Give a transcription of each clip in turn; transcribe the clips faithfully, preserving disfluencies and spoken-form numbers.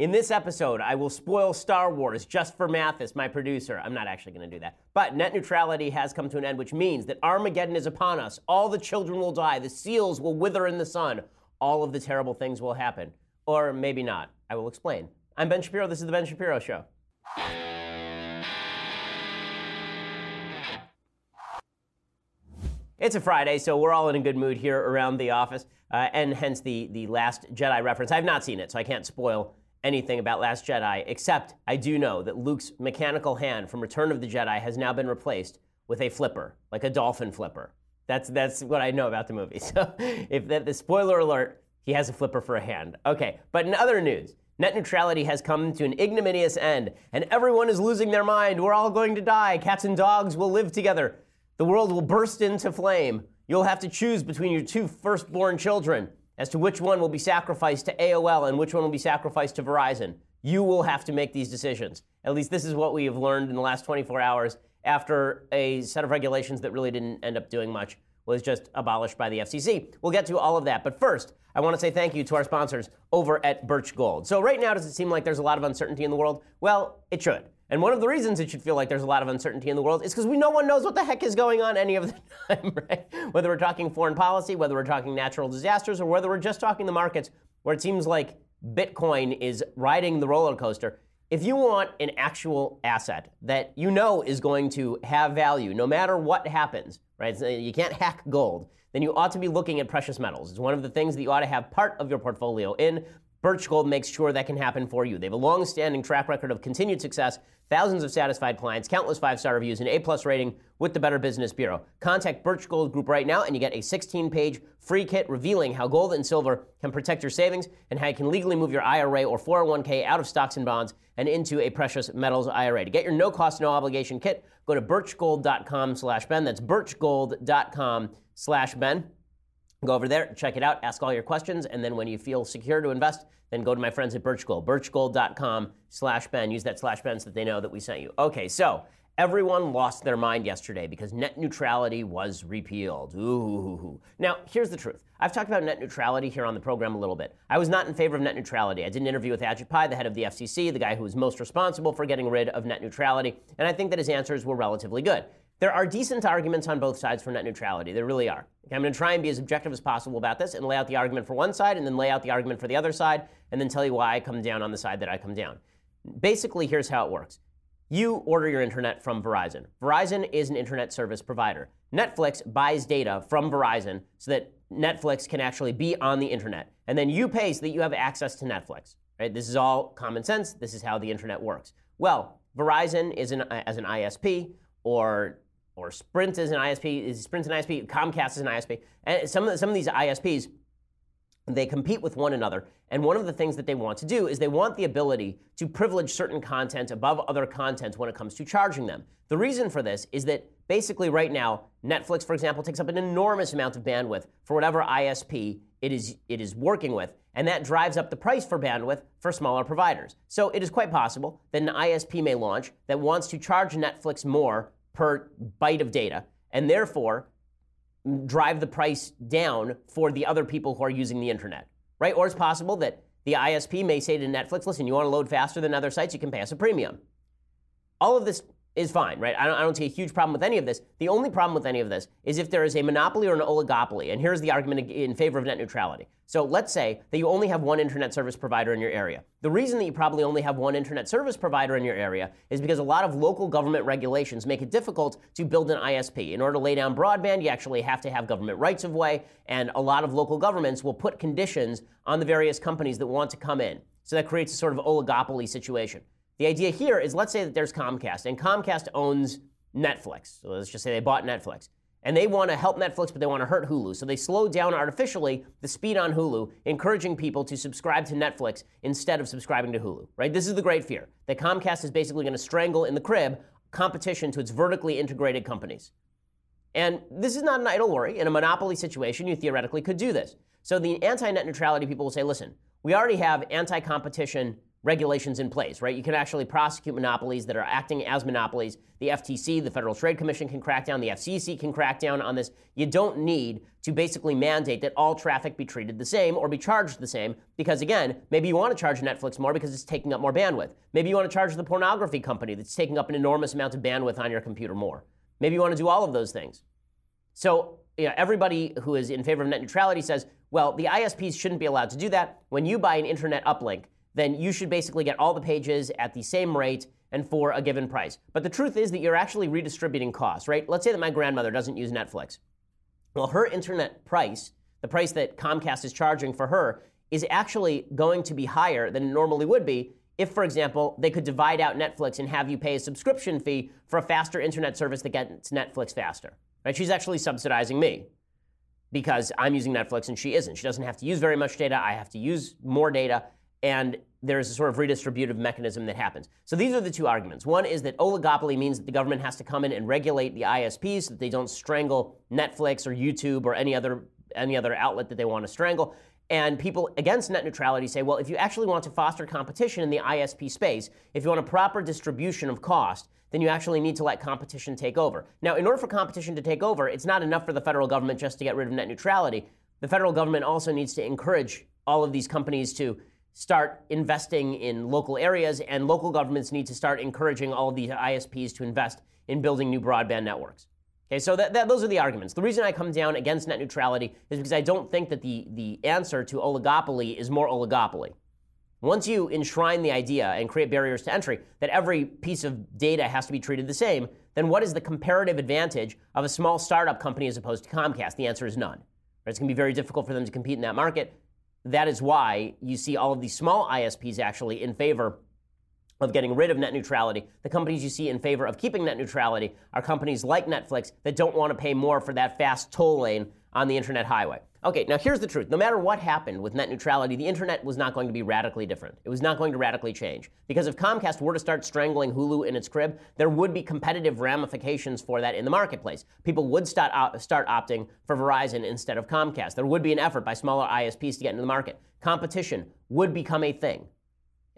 In this episode, I will spoil Star Wars just for Mathis, my producer. I'm not actually going to do that. But net neutrality has come to an end, which means that Armageddon is upon us. All the children will die. The seals will wither in the sun. All of the terrible things will happen. Or maybe not. I will explain. I'm Ben Shapiro. This is The Ben Shapiro Show. It's a Friday, so we're all in a good mood here around the office, uh, and hence the, the Last Jedi reference. I've not seen it, so I can't spoil anything about Last Jedi, except I do know that Luke's mechanical hand from Return of the Jedi has now been replaced with a flipper, like a dolphin flipper. That's that's what I know about the movie. So, if that, the spoiler alert, he has a flipper for a hand. Okay, but in other news, net neutrality has come to an ignominious end, and everyone is losing their mind. We're all going to die. Cats and dogs will live together. The world will burst into flame. You'll have to choose between your two firstborn children as to which one will be sacrificed to A O L and which one will be sacrificed to Verizon. You will have to make these decisions. At least this is what we have learned in the last twenty-four hours after a set of regulations that really didn't end up doing much was just abolished by the F C C. We'll get to all of that. But first, I want to say thank you to our sponsors over at Birch Gold. So right now, does it seem like there's a lot of uncertainty in the world? Well, it should. And one of the reasons it should feel like there's a lot of uncertainty in the world is because we no one knows what the heck is going on any of the time, right? Whether we're talking foreign policy, whether we're talking natural disasters, or whether we're just talking the markets, where it seems like Bitcoin is riding the roller coaster. If you want an actual asset that you know is going to have value no matter what happens, right? You can't hack gold. Then you ought to be looking at precious metals. It's one of the things that you ought to have part of your portfolio in. Birch Gold makes sure that can happen for you. They have a long-standing track record of continued success, thousands of satisfied clients, countless five-star reviews, and A-plus rating with the Better Business Bureau. Contact Birch Gold Group right now, and you get a sixteen-page free kit revealing how gold and silver can protect your savings and how you can legally move your I R A or four oh one k out of stocks and bonds and into a precious metals I R A. To get your no-cost, no-obligation kit, go to birchgold.com slash Ben. That's birchgold.com slash Ben. Go over there, check it out, ask all your questions, and then when you feel secure to invest, then go to my friends at Birch Gold, birchgold.com slash Ben. Use that slash Ben so that they know that we sent you. Okay, so everyone lost their mind yesterday because net neutrality was repealed. Ooh. Now, here's the truth. I've talked about net neutrality here on the program a little bit. I was not in favor of net neutrality. I did an interview with Ajit Pai, the head of the F C C, the guy who was most responsible for getting rid of net neutrality, and I think that his answers were relatively good. There are decent arguments on both sides for net neutrality. There really are. Okay, I'm going to try and be as objective as possible about this and lay out the argument for one side and then lay out the argument for the other side and then tell you why I come down on the side that I come down. Basically, here's how it works. You order your internet from Verizon. Verizon is an internet service provider. Netflix buys data from Verizon so that Netflix can actually be on the internet. And then you pay so that you have access to Netflix. Right? This is all common sense. This is how the internet works. Well, Verizon is an, as an I S P or... or Sprint is an I S P, is Sprint an I S P, Comcast is an I S P. And some of, the, some of these I S Ps, they compete with one another, and one of the things that they want to do is they want the ability to privilege certain content above other content when it comes to charging them. The reason for this is that basically right now, Netflix, for example, takes up an enormous amount of bandwidth for whatever I S P it is it is working with, and that drives up the price for bandwidth for smaller providers. So it is quite possible that an I S P may launch that wants to charge Netflix more per byte of data, and therefore drive the price down for the other people who are using the internet, right? Or it's possible that the I S P may say to Netflix, listen, you want to load faster than other sites, you can pay us a premium. All of this is fine, right? I don't, I don't see a huge problem with any of this. The only problem with any of this is if there is a monopoly or an oligopoly, and here's the argument in favor of net neutrality. So let's say that you only have one internet service provider in your area. The reason that you probably only have one internet service provider in your area is because a lot of local government regulations make it difficult to build an I S P. In order to lay down broadband, you actually have to have government rights of way, and a lot of local governments will put conditions on the various companies that want to come in. So that creates a sort of oligopoly situation. The idea here is, let's say that there's Comcast, and Comcast owns Netflix. So let's just say they bought Netflix. And they want to help Netflix, but they want to hurt Hulu. So they slow down artificially the speed on Hulu, encouraging people to subscribe to Netflix instead of subscribing to Hulu, right? This is the great fear, that Comcast is basically going to strangle in the crib competition to its vertically integrated companies. And this is not an idle worry. In a monopoly situation, you theoretically could do this. So the anti-net neutrality people will say, listen, we already have anti-competition regulations in place, right? You can actually prosecute monopolies that are acting as monopolies. The F T C, the Federal Trade Commission, can crack down. The F C C can crack down on this. You don't need to basically mandate that all traffic be treated the same or be charged the same because, again, maybe you want to charge Netflix more because it's taking up more bandwidth. Maybe you want to charge the pornography company that's taking up an enormous amount of bandwidth on your computer more. Maybe you want to do all of those things. So, you know, everybody who is in favor of net neutrality says, well, the I S Ps shouldn't be allowed to do that. When you buy an internet uplink, then you should basically get all the pages at the same rate and for a given price. But the truth is that you're actually redistributing costs, right? Let's say that my grandmother doesn't use Netflix. Well, her internet price, the price that Comcast is charging for her, is actually going to be higher than it normally would be if, for example, they could divide out Netflix and have you pay a subscription fee for a faster internet service that gets Netflix faster. Right? She's actually subsidizing me because I'm using Netflix and she isn't. She doesn't have to use very much data. I have to use more data. And there's a sort of redistributive mechanism that happens. So these are the two arguments. One is that oligopoly means that the government has to come in and regulate the I S Ps so that they don't strangle Netflix or YouTube or any other any other outlet that they want to strangle. And people against net neutrality say, well, if you actually want to foster competition in the I S P space, if you want a proper distribution of cost, then you actually need to let competition take over. Now, in order for competition to take over, it's not enough for the federal government just to get rid of net neutrality. The federal government also needs to encourage all of these companies to start investing in local areas, and local governments need to start encouraging all of these I S Ps to invest in building new broadband networks. Okay, so that, that, those are the arguments. The reason I come down against net neutrality is because I don't think that the, the answer to oligopoly is more oligopoly. Once you enshrine the idea and create barriers to entry that every piece of data has to be treated the same, then what is the comparative advantage of a small startup company as opposed to Comcast? The answer is none. It's going to be very difficult for them to compete in that market. That is why you see all of these small I S Ps actually in favor of getting rid of net neutrality. The companies you see in favor of keeping net neutrality are companies like Netflix that don't want to pay more for that fast toll lane on the internet highway. Okay, now here's the truth. No matter what happened with net neutrality, the internet was not going to be radically different. It was not going to radically change. Because if Comcast were to start strangling Hulu in its crib, there would be competitive ramifications for that in the marketplace. People would start op- start opting for Verizon instead of Comcast. There would be an effort by smaller I S Ps to get into the market. Competition would become a thing.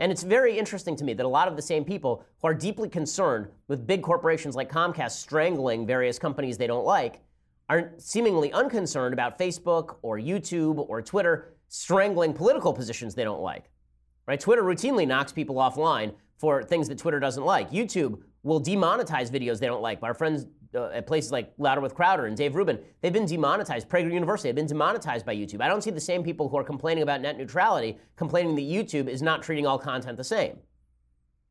And it's very interesting to me that a lot of the same people who are deeply concerned with big corporations like Comcast strangling various companies they don't like are seemingly unconcerned about Facebook or YouTube or Twitter strangling political positions they don't like, right? Twitter routinely knocks people offline for things that Twitter doesn't like. YouTube will demonetize videos they don't like. Our friends uh, at places like Louder with Crowder and Dave Rubin, they've been demonetized. Prager University, they've been demonetized by YouTube. I don't see the same people who are complaining about net neutrality complaining that YouTube is not treating all content the same.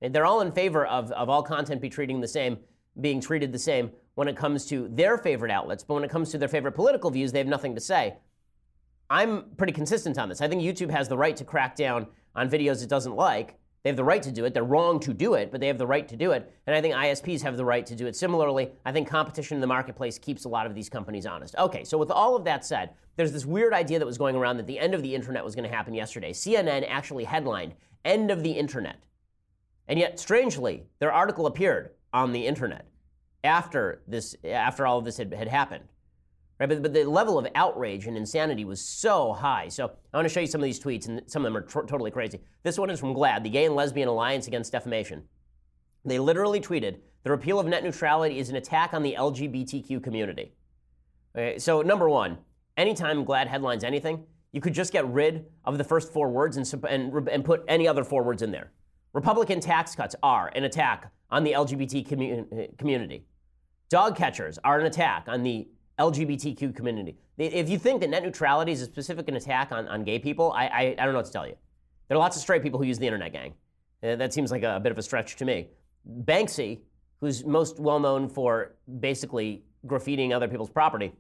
And they're all in favor of, of all content be treating the same, being treated the same, when it comes to their favorite outlets, but when it comes to their favorite political views, they have nothing to say. I'm pretty consistent on this. I think YouTube has the right to crack down on videos it doesn't like. They have the right to do it. They're wrong to do it, but they have the right to do it. And I think I S Ps have the right to do it similarly. I think competition in the marketplace keeps a lot of these companies honest. Okay, so with all of that said, there's this weird idea that was going around that the end of the internet was going to happen yesterday. C N N actually headlined, "End of the Internet." And yet, strangely, their article appeared on the internet after this, after all of this had, had happened, right? But, but the level of outrage and insanity was so high. So I want to show you some of these tweets, and some of them are t- totally crazy. This one is from GLAAD, the Gay and Lesbian Alliance Against Defamation. They literally tweeted, "The repeal of net neutrality is an attack on the L G B T Q community." Okay, so number one, anytime GLAAD headlines anything, you could just get rid of the first four words and, and, and put any other four words in there. "Republican tax cuts are an attack on the L G B T commu- community. Dog catchers are an attack on the L G B T Q community." If you think that net neutrality is a specific an attack on, on gay people, I, I I don't know what to tell you. There are lots of straight people who use the internet, gang. That seems like a, a bit of a stretch to me. Banksy, who's most well-known for basically graffitiing other people's property,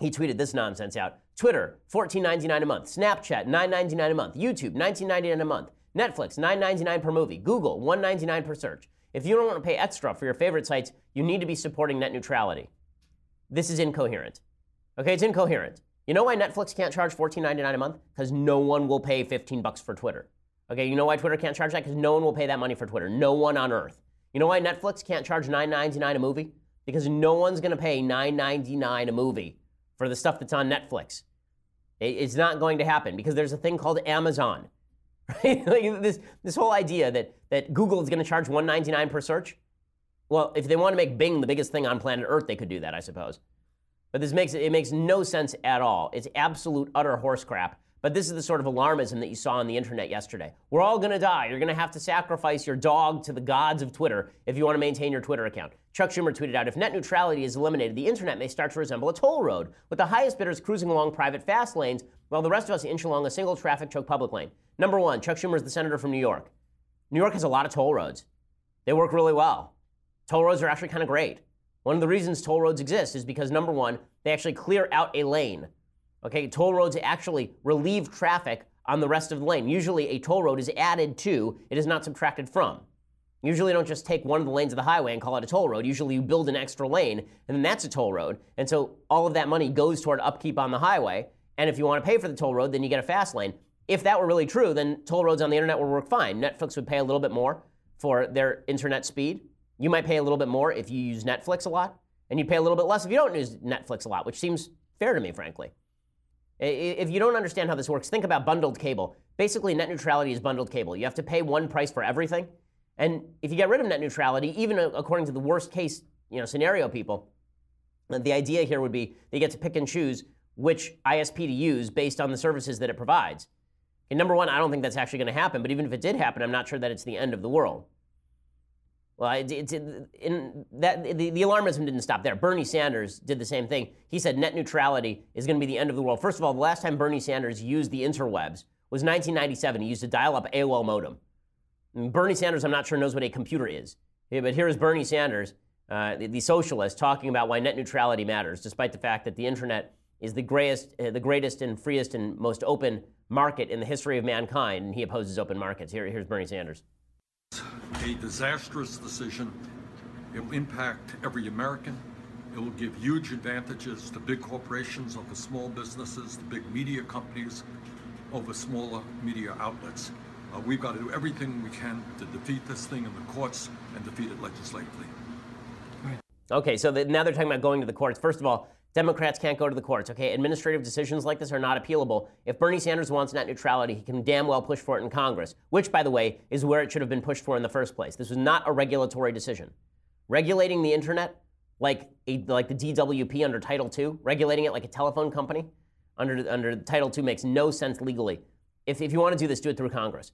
he tweeted this nonsense out. "Twitter, fourteen ninety-nine a month. Snapchat, nine ninety-nine a month. YouTube, nineteen ninety-nine a month. Netflix, nine ninety-nine per movie. Google, one ninety-nine per search. If you don't want to pay extra for your favorite sites, you need to be supporting net neutrality." This is incoherent. Okay, it's incoherent. You know why Netflix can't charge fourteen ninety-nine a month? Because no one will pay fifteen bucks for Twitter. Okay, you know why Twitter can't charge that? Because no one will pay that money for Twitter. No one on earth. You know why Netflix can't charge nine ninety-nine a movie? Because no one's going to pay nine ninety-nine a movie for the stuff that's on Netflix. It's not going to happen because there's a thing called Amazon. Right? Like this this whole idea that that Google is going to charge one ninety-nine per search. Well, if they want to make Bing the biggest thing on planet Earth, they could do that, I suppose. But this makes it makes no sense at all. It's absolute utter horse crap. But this is the sort of alarmism that you saw on the internet yesterday. We're all going to die. You're going to have to sacrifice your dog to the gods of Twitter if you want to maintain your Twitter account. Chuck Schumer tweeted out, if net neutrality is eliminated, the internet may start to resemble a toll road, with the highest bidders cruising along private fast lanes, while the rest of us inch along a single traffic choke public lane. Number one, Chuck Schumer is the senator from New York. New York has a lot of toll roads. They work really well. Toll roads are actually kind of great. One of the reasons toll roads exist is because, number one, they actually clear out a lane. Okay, toll roads actually relieve traffic on the rest of the lane. Usually a toll road is added to, it is not subtracted from. Usually you don't just take one of the lanes of the highway and call it a toll road. Usually you build an extra lane, and then that's a toll road. And so all of that money goes toward upkeep on the highway, and if you want to pay for the toll road, then you get a fast lane. If that were really true, then toll roads on the internet would work fine. Netflix would pay a little bit more for their internet speed. You might pay a little bit more if you use Netflix a lot, and you pay a little bit less if you don't use Netflix a lot, which seems fair to me, frankly. If you don't understand how this works, think about bundled cable. Basically, net neutrality is bundled cable. You have to pay one price for everything. And if you get rid of net neutrality, even according to the worst case, you know, scenario people, the idea here would be they get to pick and choose which I S P to use based on the services that it provides. And number one, I don't think that's actually going to happen. But even if it did happen, I'm not sure that it's the end of the world. Well, it, it, in that, the, the alarmism didn't stop there. Bernie Sanders did the same thing. He said net neutrality is going to be the end of the world. First of all, the last time Bernie Sanders used the interwebs was nineteen ninety-seven. He used a dial-up A O L modem. And Bernie Sanders, I'm not sure, knows what a computer is. Yeah, but here is Bernie Sanders, uh, the, the socialist, talking about why net neutrality matters, despite the fact that the internet is the greatest, uh, the greatest and freest and most open market in the history of mankind, and he opposes open markets. Here, here's Bernie Sanders. A disastrous decision. It will impact every American. It will give huge advantages to big corporations over small businesses, to big media companies over smaller media outlets. Uh, we've got to do everything we can to defeat this thing in the courts and defeat it legislatively. Okay, so the, now they're talking about going to the courts. First of all, Democrats can't go to the courts, okay? Administrative decisions like this are not appealable. If Bernie Sanders wants net neutrality, he can damn well push for it in Congress, which, by the way, is where it should have been pushed for in the first place. This was not a regulatory decision. Regulating the internet like a, like the D W P under Title two, regulating it like a telephone company under, under Title two makes no sense legally. If, if you want to do this, do it through Congress.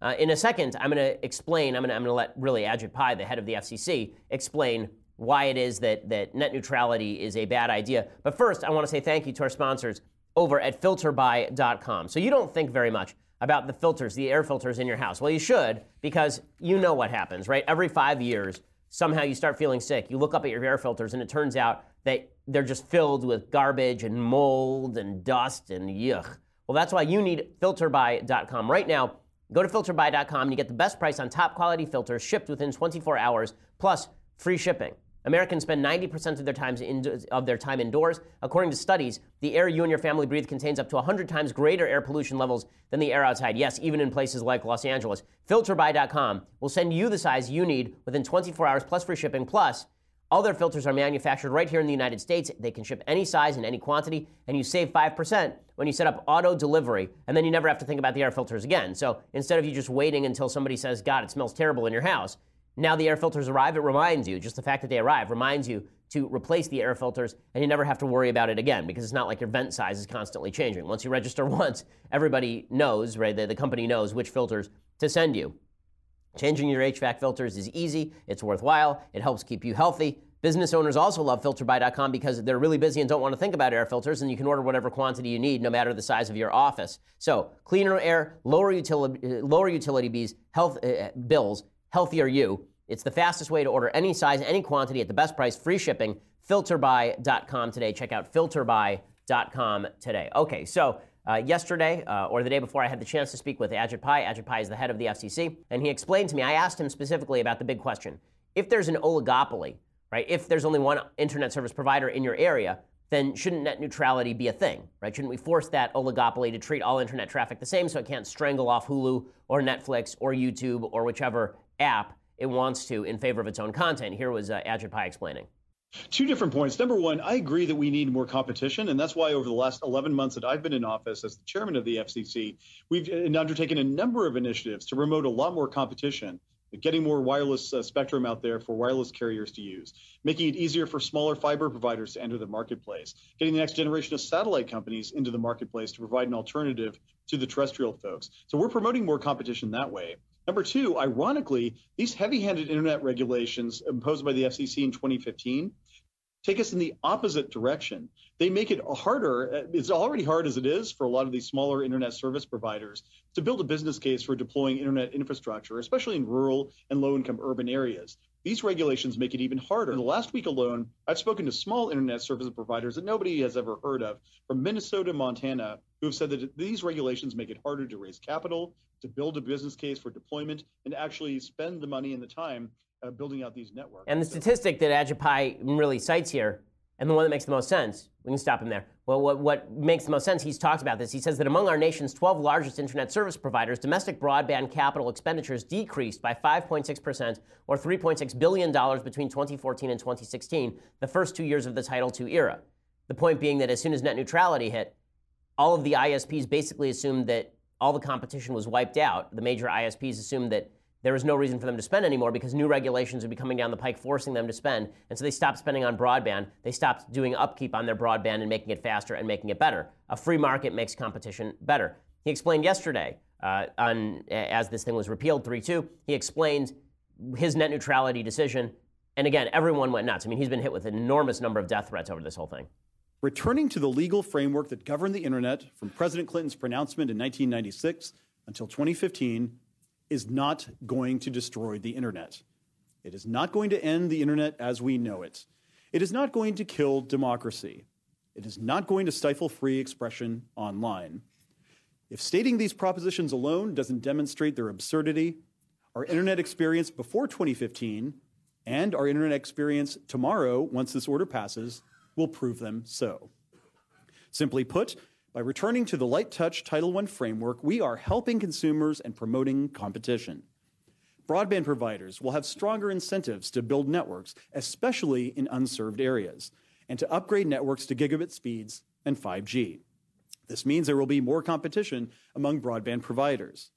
Uh, in a second, I'm going to explain, I'm going I'm to let, really, Ajit Pai, the head of the F C C, explain why it is that, that net neutrality is a bad idea. But first, I want to say thank you to our sponsors over at filter buy dot com. So you don't think very much about the filters, the air filters in your house. Well, you should, because you know what happens, right? Every five years, somehow you start feeling sick. You look up at your air filters, and it turns out that they're just filled with garbage and mold and dust and yuck. Well, that's why you need filter buy dot com. Right now, go to filter buy dot com, and you get the best price on top-quality filters shipped within twenty-four hours, plus free shipping. Americans spend ninety percent of their time in, of their time indoors. According to studies, the air you and your family breathe contains up to one hundred times greater air pollution levels than the air outside. Yes, even in places like Los Angeles. filter buy dot com will send you the size you need within twenty-four hours, plus free shipping. Plus, all their filters are manufactured right here in the United States. They can ship any size in any quantity, and you save five percent when you set up auto delivery, and then you never have to think about the air filters again. So instead of you just waiting until somebody says, God, it smells terrible in your house, now the air filters arrive, it reminds you, just the fact that they arrive reminds you to replace the air filters, and you never have to worry about it again, because it's not like your vent size is constantly changing. Once you register once, everybody knows, right? The, the company knows which filters to send you. Changing your H V A C filters is easy, it's worthwhile, it helps keep you healthy. Business owners also love filter buy dot com because they're really busy and don't want to think about air filters, and you can order whatever quantity you need, no matter the size of your office. So, cleaner air, lower utility, lower utility bills, health uh, bills, healthier you. It's the fastest way to order any size, any quantity at the best price, free shipping. filter buy dot com today. Check out filter buy dot com today. Okay, so uh, yesterday uh, or the day before, I had the chance to speak with Ajit Pai. Ajit Pai is the head of the F C C, and he explained to me, I asked him specifically about the big question. If there's an oligopoly, right, if there's only one internet service provider in your area, then shouldn't net neutrality be a thing, right? Shouldn't we force that oligopoly to treat all internet traffic the same so it can't strangle off Hulu or Netflix or YouTube or whichever app it wants to in favor of its own content? Here was uh, Ajit Pai explaining. Two different points. Number one, I agree that we need more competition, and that's why over the last eleven months that I've been in office as the chairman of the F C C, we've undertaken a number of initiatives to promote a lot more competition, getting more wireless uh, spectrum out there for wireless carriers to use, making it easier for smaller fiber providers to enter the marketplace, getting the next generation of satellite companies into the marketplace to provide an alternative to the terrestrial folks. So we're promoting more competition that way. Number two, ironically, these heavy-handed internet regulations imposed by the F C C in twenty fifteen take us in the opposite direction. They make it harder. It's already hard as it is for a lot of these smaller internet service providers to build a business case for deploying internet infrastructure, especially in rural and low-income urban areas. These regulations make it even harder. In the last week alone, I've spoken to small internet service providers that nobody has ever heard of from Minnesota, Montana, who have said that these regulations make it harder to raise capital, to build a business case for deployment, and actually spend the money and the time uh, building out these networks. And the statistic that Ajit Pai really cites here, and the one that makes the most sense, we can stop him there. Well, what, what makes the most sense, he's talked about this. He says that among our nation's twelve largest internet service providers, domestic broadband capital expenditures decreased by five point six percent or three point six billion dollars between twenty fourteen and twenty sixteen, the first two years of the Title two era. The point being that as soon as net neutrality hit, all of the I S Ps basically assumed that all the competition was wiped out. The major I S Ps assumed that there was no reason for them to spend anymore because new regulations would be coming down the pike forcing them to spend. And so they stopped spending on broadband. They stopped doing upkeep on their broadband and making it faster and making it better. A free market makes competition better. He explained yesterday, uh, on as this thing was repealed, three two, he explained his net neutrality decision. And again, everyone went nuts. I mean, he's been hit with an enormous number of death threats over this whole thing. Returning to the legal framework that governed the internet from President Clinton's pronouncement in nineteen ninety-six until twenty fifteen, is not going to destroy the internet. It is not going to end the internet as we know it. It is not going to kill democracy. It is not going to stifle free expression online. If stating these propositions alone doesn't demonstrate their absurdity, our internet experience before twenty fifteen and our internet experience tomorrow, once this order passes, will prove them so. Simply put, by returning to the light-touch Title one framework, we are helping consumers and promoting competition. Broadband providers will have stronger incentives to build networks, especially in unserved areas, and to upgrade networks to gigabit speeds and five G. This means there will be more competition among broadband providers.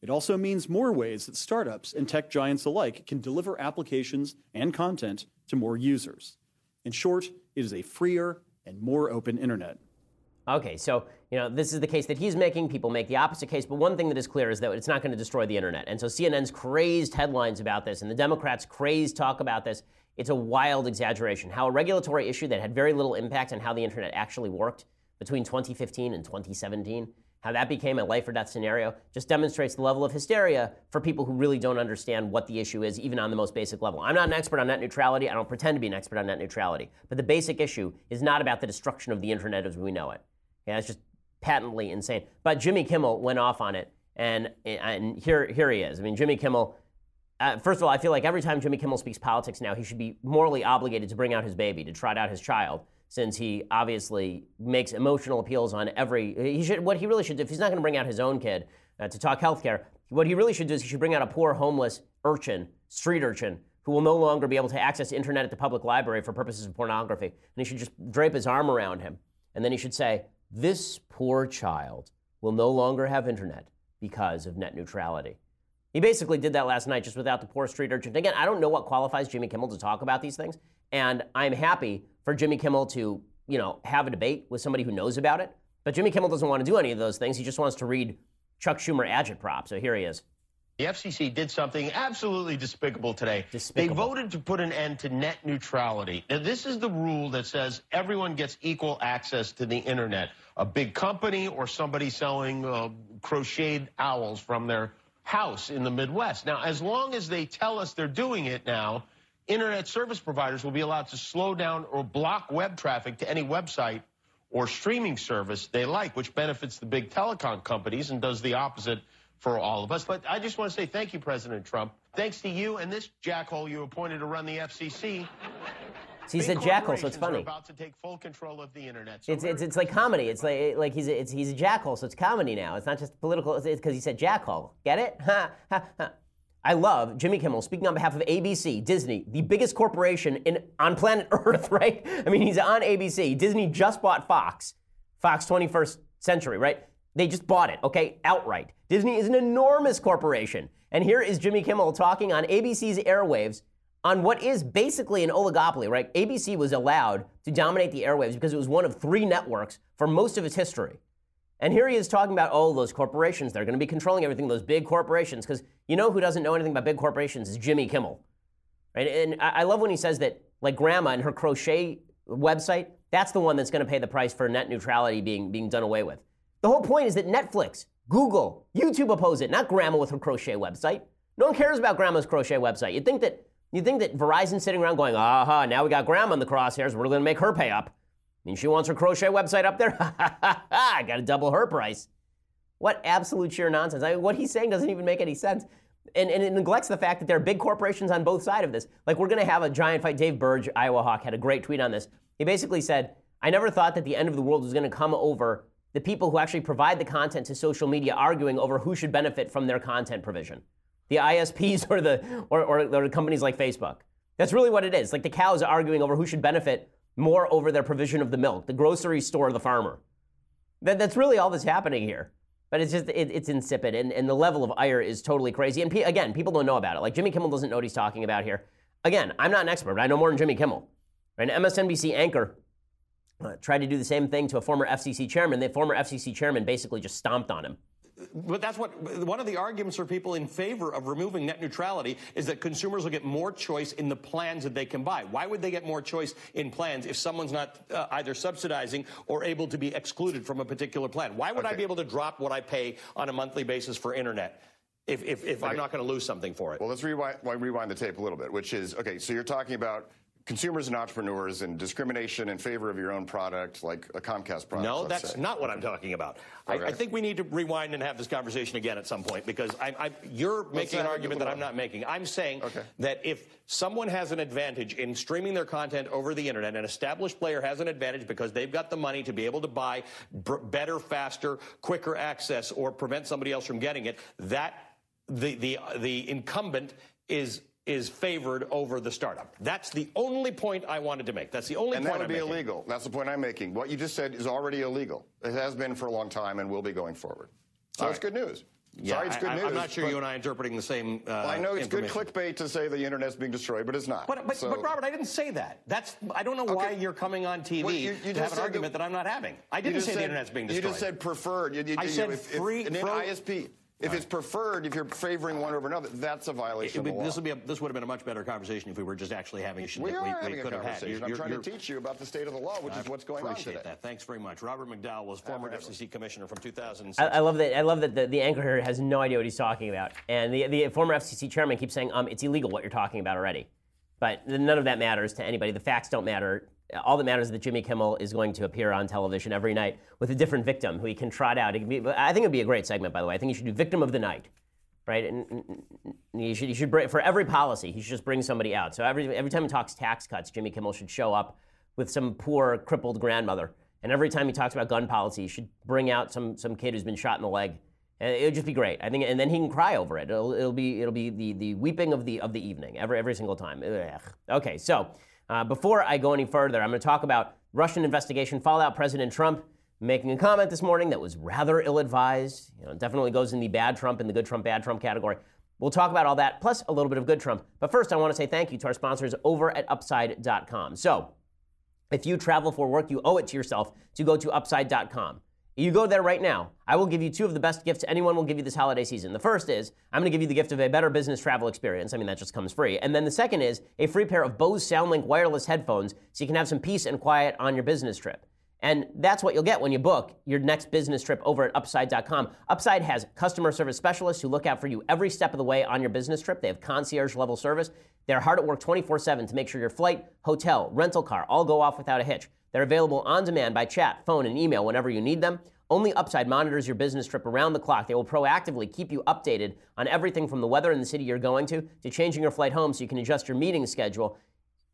It also means more ways that startups and tech giants alike can deliver applications and content to more users. In short, it is a freer and more open internet. Okay, so, you know, this is the case that he's making. People make the opposite case. But one thing that is clear is that it's not going to destroy the internet. And so C N N's crazed headlines about this and the Democrats' crazed talk about this, it's a wild exaggeration. How a regulatory issue that had very little impact on how the internet actually worked between twenty fifteen and twenty seventeen, how that became a life or death scenario, just demonstrates the level of hysteria for people who really don't understand what the issue is, even on the most basic level. I'm not an expert on net neutrality. I don't pretend to be an expert on net neutrality. But the basic issue is not about the destruction of the internet as we know it. Yeah, it's just patently insane. But Jimmy Kimmel went off on it, and and here here he is. I mean, Jimmy Kimmel, uh, first of all, I feel like every time Jimmy Kimmel speaks politics now, he should be morally obligated to bring out his baby, to trot out his child, since he obviously makes emotional appeals on every, he should, what he really should do, if he's not going to bring out his own kid uh, to talk healthcare, what he really should do is he should bring out a poor homeless urchin, street urchin, who will no longer be able to access the internet at the public library for purposes of pornography. And he should just drape his arm around him, and then he should say, "This poor child will no longer have internet because of net neutrality." He basically did that last night, just without the poor street urchin. Again, I don't know what qualifies Jimmy Kimmel to talk about these things, and I'm happy for Jimmy Kimmel to, you know, have a debate with somebody who knows about it. But Jimmy Kimmel doesn't want to do any of those things. He just wants to read Chuck Schumer agitprop. So here he is. The F C C did something absolutely despicable today. Despicable. They voted to put an end to net neutrality. Now, this is the rule that says everyone gets equal access to the internet. A big company or somebody selling uh, crocheted owls from their house in the Midwest. Now, as long as they tell us they're doing it now, internet service providers will be allowed to slow down or block web traffic to any website or streaming service they like, which benefits the big telecom companies and does the opposite for all of us. But I just want to say thank you, President Trump. Thanks to you and this jackhole you appointed to run the F C C. He's a jackal, so it's funny. About to take full control of the internet. So it's, it's, it's like comedy. It's like, like he's, a, it's, he's a jackal, so it's comedy now. It's not just political. It's because he said jackhole. Get it? Ha, ha, ha. I love Jimmy Kimmel speaking on behalf of A B C, Disney, the biggest corporation in on planet Earth, right? I mean, he's on A B C. Disney just bought Fox. Fox twenty-first century, right? They just bought it, okay, outright. Disney is an enormous corporation. And here is Jimmy Kimmel talking on A B C's airwaves on what is basically an oligopoly, right? A B C was allowed to dominate the airwaves because it was one of three networks for most of its history. And here he is talking about, oh, those corporations, they're going to be controlling everything, those big corporations, because you know who doesn't know anything about big corporations is Jimmy Kimmel. Right? And I love when he says that, like Grandma and her crochet website, that's the one that's going to pay the price for net neutrality being, being done away with. The whole point is that Netflix, Google, YouTube oppose it, not Grandma with her crochet website. No one cares about Grandma's crochet website. You'd think that, you'd think that Verizon's sitting around going, aha, now we got Grandma in the crosshairs, we're going to make her pay up. I mean, she wants her crochet website up there? Ha, ha, ha, ha, I got to double her price. What absolute sheer nonsense. I mean, what he's saying doesn't even make any sense. And, and it neglects the fact that there are big corporations on both sides of this. Like, we're going to have a giant fight. Dave Burge, Iowa Hawk, had a great tweet on this. He basically said, I never thought that the end of the world was going to come over the people who actually provide the content to social media arguing over who should benefit from their content provision. The I S Ps or the or, or, or companies like Facebook. That's really what it is. Like, the cows are arguing over who should benefit more over their provision of the milk, the grocery store, the farmer. That, that's really all that's happening here. But it's just, it, it's insipid, and, and the level of ire is totally crazy. And pe- again, people don't know about it. Like, Jimmy Kimmel doesn't know what he's talking about here. Again, I'm not an expert, but I know more than Jimmy Kimmel. An M S N B C anchor uh, tried to do the same thing to a former F C C chairman. The former F C C chairman basically just stomped on him. But that's what one of the arguments for people in favor of removing net neutrality is that consumers will get more choice in the plans that they can buy. Why would they get more choice in plans if someone's not uh, either subsidizing or able to be excluded from a particular plan? Why would okay. I be able to drop what I pay on a monthly basis for internet if, if, if okay. I'm not going to lose something for it? Well, let's rewind, rewind the tape a little bit, which is, okay, so you're talking about consumers and entrepreneurs and discrimination in favor of your own product, like a Comcast product. No, that's say. not what I'm talking about. Okay. I, I think we need to rewind and have this conversation again at some point, because I, I, you're Let's making an argument that I'm not making. I'm saying okay. that if someone has an advantage in streaming their content over the internet, an established player has an advantage because they've got the money to be able to buy b- better, faster, quicker access or prevent somebody else from getting it, that the the the incumbent is... is favored over the startup. That's the only point I wanted to make. That's the only and point I'm making. And that would be illegal. That's the point I'm making. What you just said is already illegal. It has been for a long time and will be going forward. So All it's right. good news. Yeah, Sorry, it's good I, news. I'm not sure you and I are interpreting the same uh, well, I know it's good clickbait to say the internet's being destroyed, but it's not. But, but, so, but Robert, I didn't say that. That's I don't know okay. why you're coming on T V well, you, you to have an argument that, that I'm not having. I didn't say said, the internet's being destroyed. You just said preferred. You, you, I you, said if, free... If, pro- I S P... If right. it's preferred, if you're favoring one over another, that's a violation it, it, of the this law. Would be a, this would have been a much better conversation if we were just actually having a, we we, are we, having we could a conversation. Have had. You're, I'm trying you're, to teach you about the state of the law, which I is what's going on today. Appreciate that. Thanks very much. Robert McDowell was former F C C commissioner from two thousand six. I, I love that. I love that the, the anchor here has no idea what he's talking about, and the, the former F C C chairman keeps saying, "Um, it's illegal what you're talking about already," but none of that matters to anybody. The facts don't matter. All that matters is that Jimmy Kimmel is going to appear on television every night with a different victim who he can trot out. It can be, I think it would be a great segment, by the way. I think he should do Victim of the Night, right? And he should, he should bring, for every policy, he should just bring somebody out. So every every time he talks tax cuts, Jimmy Kimmel should show up with some poor, crippled grandmother. And every time he talks about gun policy, he should bring out some some kid who's been shot in the leg. And it would just be great, I think. And then he can cry over it. It'll, it'll be it'll be the the weeping of the of the evening every every single time. Ugh. Okay, so. Uh, before I go any further, I'm going to talk about Russian investigation fallout. President Trump making a comment this morning that was rather ill-advised. You know, definitely goes in the bad Trump and the good Trump, bad Trump category. We'll talk about all that, plus a little bit of good Trump. But first, I want to say thank you to our sponsors over at Upside dot com. So, if you travel for work, you owe it to yourself to go to Upside dot com. You go there right now. I will give you two of the best gifts anyone will give you this holiday season. The first is, I'm going to give you the gift of a better business travel experience. I mean, that just comes free. And then the second is a free pair of Bose SoundLink wireless headphones so you can have some peace and quiet on your business trip. And that's what you'll get when you book your next business trip over at Upside dot com. Upside has customer service specialists who look out for you every step of the way on your business trip. They have concierge-level service. They're hard at work twenty-four seven to make sure your flight, hotel, rental car all go off without a hitch. They're available on demand by chat, phone, and email whenever you need them. Only Upside monitors your business trip around the clock. They will proactively keep you updated on everything from the weather in the city you're going to to changing your flight home so you can adjust your meeting schedule.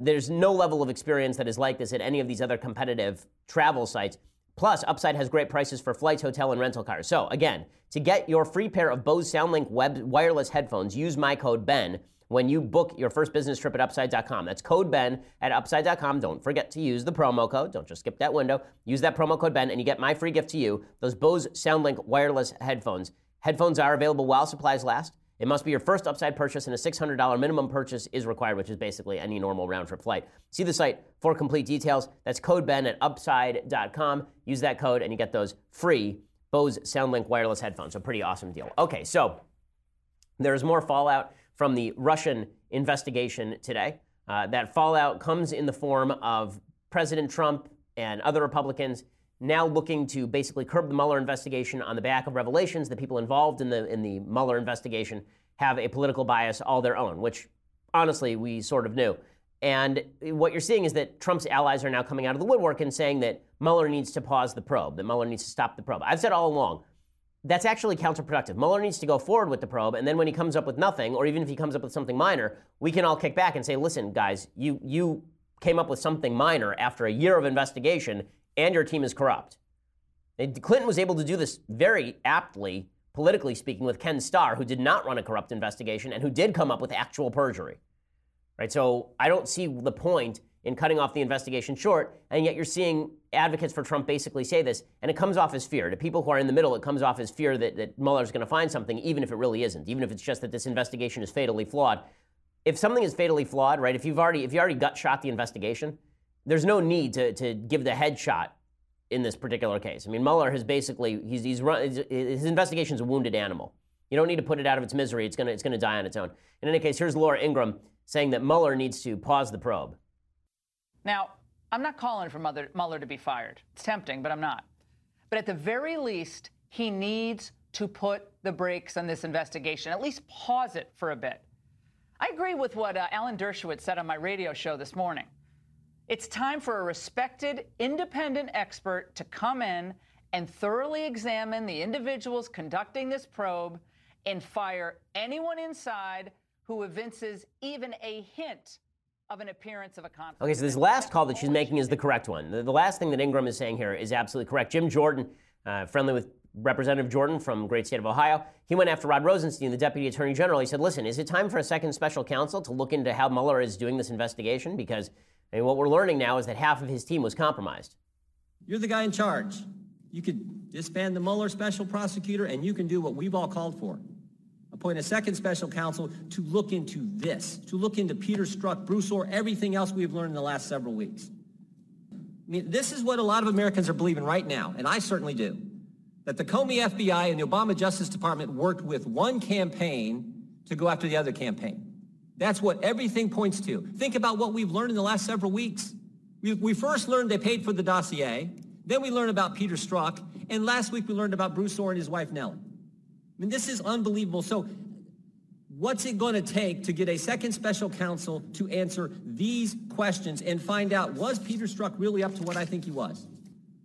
There's no level of experience that is like this at any of these other competitive travel sites. Plus, Upside has great prices for flights, hotel, and rental cars. So, again, to get your free pair of Bose SoundLink web wireless headphones, use my code BEN when you book your first business trip at Upside dot com. That's code BEN at Upside dot com. Don't forget to use the promo code. Don't just skip that window. Use that promo code BEN, and you get my free gift to you, those Bose SoundLink wireless headphones. Headphones are available while supplies last. It must be your first Upside purchase, and a six hundred dollars minimum purchase is required, which is basically any normal round-trip flight. See the site for complete details. That's code BEN at Upside dot com. Use that code, and you get those free Bose SoundLink wireless headphones. A pretty awesome deal. Okay, so there's more fallout from the Russian investigation today. Uh, that fallout comes in the form of President Trump and other Republicans now looking to basically curb the Mueller investigation on the back of revelations that people involved in the in the Mueller investigation have a political bias all their own, which, honestly, we sort of knew. And what you're seeing is that Trump's allies are now coming out of the woodwork and saying that Mueller needs to pause the probe, that Mueller needs to stop the probe. I've said all along, that's actually counterproductive. Mueller needs to go forward with the probe, and then when he comes up with nothing, or even if he comes up with something minor, we can all kick back and say, listen, guys, you you came up with something minor after a year of investigation, and your team is corrupt. And Clinton was able to do this very aptly, politically speaking, with Ken Starr, who did not run a corrupt investigation and who did come up with actual perjury. Right? So I don't see the point in cutting off the investigation short, and yet you're seeing advocates for Trump basically say this, and it comes off as fear. To people who are in the middle, it comes off as fear that, that Mueller's going to find something, even if it really isn't, even if it's just that this investigation is fatally flawed. If something is fatally flawed, right, if you've already, if you already gut-shot the investigation, there's no need to, to give the headshot in this particular case. I mean, Mueller has basically, he's, he's run, his investigation is a wounded animal. You don't need to put it out of its misery. It's going to, it's going to die on its own. In any case, here's Laura Ingram saying that Mueller needs to pause the probe. Now, I'm not calling for Mueller, Mueller to be fired. It's tempting, but I'm not. But at the very least, he needs to put the brakes on this investigation, at least pause it for a bit. I agree with what uh, Alan Dershowitz said on my radio show this morning. It's time for a respected, independent expert to come in and thoroughly examine the individuals conducting this probe and fire anyone inside who evinces even a hint of an appearance of a conflict. Okay, so this last call that she's making is the correct one. The, the last thing that Ingram is saying here is absolutely correct. Jim Jordan, uh, friendly with Representative Jordan from great state of Ohio, he went after Rod Rosenstein, the deputy attorney general. He said, listen, is it time for a second special counsel to look into how Mueller is doing this investigation? Because I mean, what we're learning now is that half of his team was compromised. You're the guy in charge. You could disband the Mueller special prosecutor, and you can do what we've all called for. Appoint a second special counsel to look into this, to look into Peter Strzok, Bruce Orr, everything else we've learned in the last several weeks. I mean, this is what a lot of Americans are believing right now, and I certainly do, that the Comey F B I and the Obama Justice Department worked with one campaign to go after the other campaign. That's what everything points to. Think about what we've learned in the last several weeks. We, we first learned they paid for the dossier. Then we learned about Peter Strzok. And last week we learned about Bruce Orr and his wife, Nellie. I mean, this is unbelievable. So what's it going to take to get a second special counsel to answer these questions and find out, was Peter Strzok really up to what I think he was?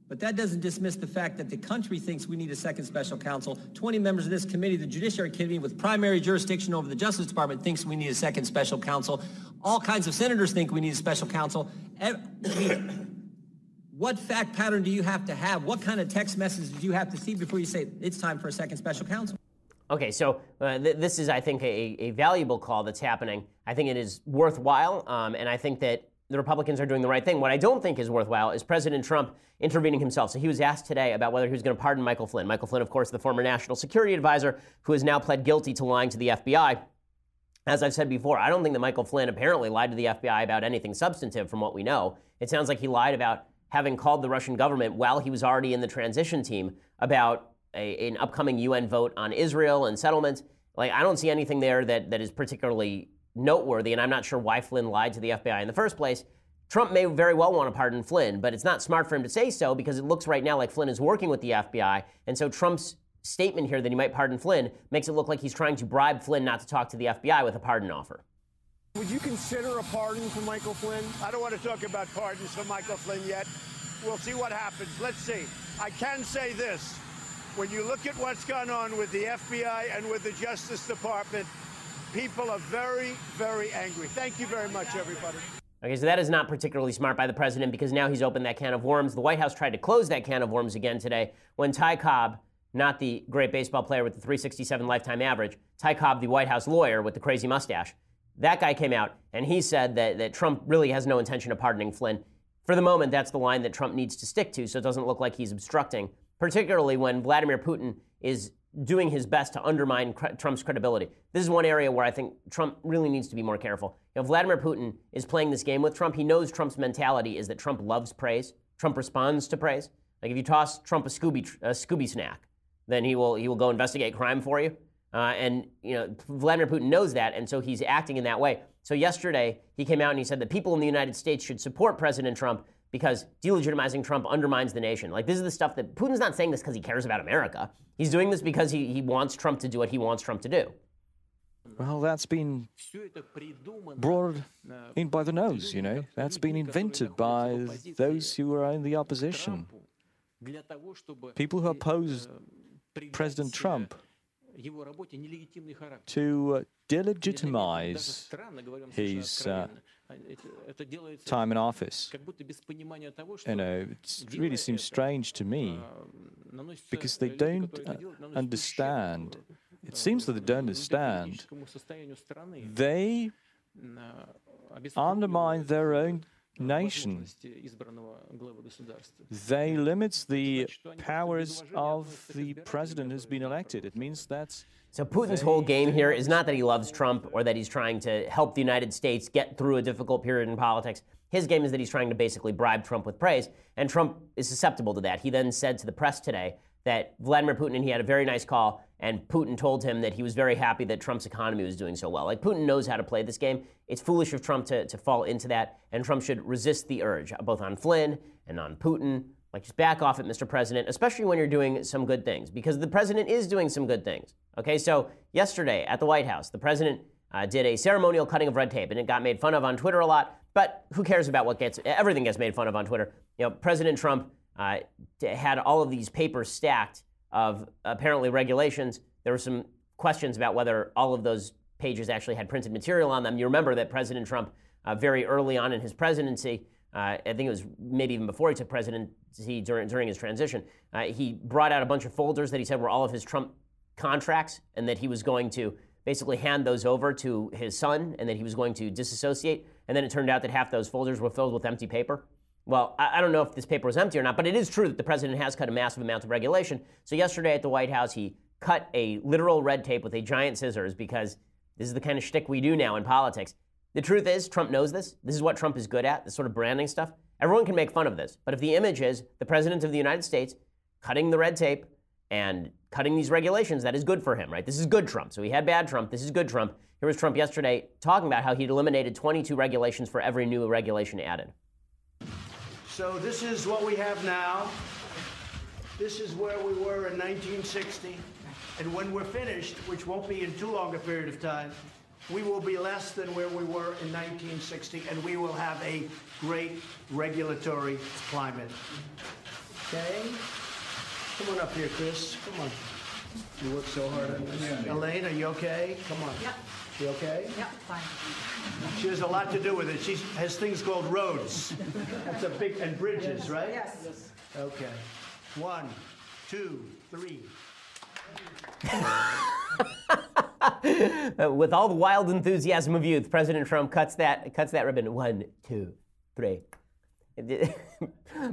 But that doesn't dismiss the fact that the country thinks we need a second special counsel. twenty members of this committee, the Judiciary Committee, with primary jurisdiction over the Justice Department, thinks we need a second special counsel. All kinds of senators think we need a special counsel. What fact pattern do you have to have? What kind of text message do you have to see before you say it's time for a second special counsel? Okay, so uh, th- this is, I think, a, a valuable call that's happening. I think it is worthwhile, um, and I think that the Republicans are doing the right thing. What I don't think is worthwhile is President Trump intervening himself. So he was asked today about whether he was going to pardon Michael Flynn. Michael Flynn, of course, the former national security advisor who has now pled guilty to lying to the F B I. As I've said before, I don't think that Michael Flynn apparently lied to the F B I about anything substantive from what we know. It sounds like he lied about having called the Russian government while he was already in the transition team about a, an upcoming U N vote on Israel and settlements. Like, I don't see anything there that, that is particularly noteworthy, and I'm not sure why Flynn lied to the F B I in the first place. Trump may very well want to pardon Flynn, but it's not smart for him to say so because it looks right now like Flynn is working with the F B I, and so Trump's statement here that he might pardon Flynn makes it look like he's trying to bribe Flynn not to talk to the F B I with a pardon offer. Would you consider a pardon for Michael Flynn? I don't want to talk about pardons for Michael Flynn yet. We'll see what happens. Let's see. I can say this. When you look at what's gone on with the F B I and with the Justice Department, people are very, very angry. Thank you very much, everybody. Okay, so that is not particularly smart by the president, because now he's opened that can of worms. The White House tried to close that can of worms again today when Ty Cobb, not the great baseball player with the three sixty-seven lifetime average, Ty Cobb, the White House lawyer with the crazy mustache, that guy came out and he said that, that Trump really has no intention of pardoning Flynn. For the moment, that's the line that Trump needs to stick to, so it doesn't look like he's obstructing, particularly when Vladimir Putin is doing his best to undermine cre- Trump's credibility. This is one area where I think Trump really needs to be more careful. You know, Vladimir Putin is playing this game with Trump. He knows Trump's mentality is that Trump loves praise. Trump responds to praise. Like if you toss Trump a Scooby a Scooby snack, then he will he will go investigate crime for you. Uh, and you know, Vladimir Putin knows that, and so he's acting in that way. So yesterday he came out and he said that people in the United States should support President Trump because delegitimizing Trump undermines the nation. Like, this is the stuff that Putin's not saying this because he cares about America. He's doing this because he, he wants Trump to do what he wants Trump to do. Well, that's been brought in by the nose, you know. That's been invented by those who are in the opposition. People who oppose President Trump to uh, delegitimize his uh, time in office. You know, it really seems strange to me because they don't uh, understand. It seems that they don't understand. They undermine their own nation. They limit the powers of the president who's been elected. It means that's... So Putin's whole game here is not that he loves Trump or that he's trying to help the United States get through a difficult period in politics. His game is that he's trying to basically bribe Trump with praise, and Trump is susceptible to that. He then said to the press today that Vladimir Putin and he had a very nice call, and Putin told him that he was very happy that Trump's economy was doing so well. Like, Putin knows how to play this game. It's foolish of Trump to, to fall into that, and Trump should resist the urge, both on Flynn and on Putin. Like, just back off it, Mister President, especially when you're doing some good things, because the president is doing some good things. Okay, so yesterday at the White House, the president uh, did a ceremonial cutting of red tape, and it got made fun of on Twitter a lot, but who cares about what gets, everything gets made fun of on Twitter. You know, President Trump Uh, had all of these papers stacked of apparently regulations. There were some questions about whether all of those pages actually had printed material on them. You remember that President Trump, uh, very early on in his presidency, uh, I think it was maybe even before he took presidency during, during his transition, uh, he brought out a bunch of folders that he said were all of his Trump contracts, and that he was going to basically hand those over to his son, and that he was going to disassociate. And then it turned out that half those folders were filled with empty paper. Well, I don't know if this paper was empty or not, but it is true that the president has cut a massive amount of regulation. So yesterday at the White House, he cut a literal red tape with a giant scissors, because this is the kind of shtick we do now in politics. The truth is, Trump knows this. This is what Trump is good at, this sort of branding stuff. Everyone can make fun of this. But if the image is the president of the United States cutting the red tape and cutting these regulations, that is good for him, right? This is good Trump. So he had bad Trump. This is good Trump. Here was Trump yesterday talking about how he'd eliminated twenty-two regulations for every new regulation added. So this is what we have now. This is where we were in nineteen sixty. And when we're finished, which won't be in too long a period of time, we will be less than where we were in nineteen sixty, and we will have a great regulatory climate. Okay? Come on up here, Chris. Come on. You work so hard on this. Elaine, are you okay? Come on. Yep. You okay? Yep, fine. She has a lot to do with it. She has things called roads. That's a big, and bridges, yes. Right? Yes. Okay. One, two, three. With all the wild enthusiasm of youth, President Trump cuts that cuts that ribbon. One, two, three.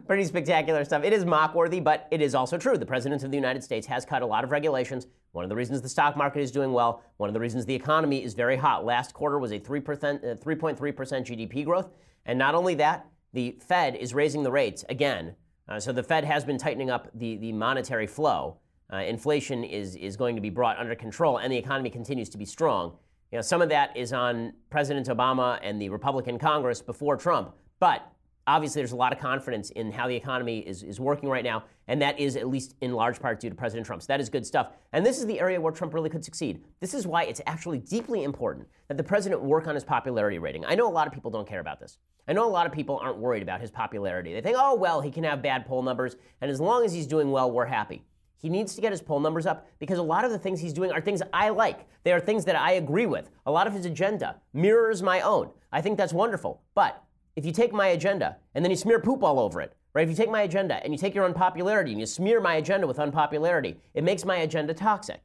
Pretty spectacular stuff. It is mock-worthy, but it is also true. The President of the United States has cut a lot of regulations. One of the reasons the stock market is doing well, one of the reasons the economy is very hot. Last quarter was a three percent, uh, three point three percent G D P growth. And not only that, the Fed is raising the rates again. Uh, so the Fed has been tightening up the, the monetary flow. Uh, inflation is, is going to be brought under control, and the economy continues to be strong. You know, some of that is on President Obama and the Republican Congress before Trump, but obviously, there's a lot of confidence in how the economy is, is working right now, and that is at least in large part due to President Trump. So that is good stuff. And this is the area where Trump really could succeed. This is why it's actually deeply important that the president work on his popularity rating. I know a lot of people don't care about this. I know a lot of people aren't worried about his popularity. They think, oh, well, he can have bad poll numbers, and as long as he's doing well, we're happy. He needs to get his poll numbers up because a lot of the things he's doing are things I like. They are things that I agree with. A lot of his agenda mirrors my own. I think that's wonderful, but if you take my agenda and then you smear poop all over it, right? If you take my agenda and you take your unpopularity and you smear my agenda with unpopularity, it makes my agenda toxic.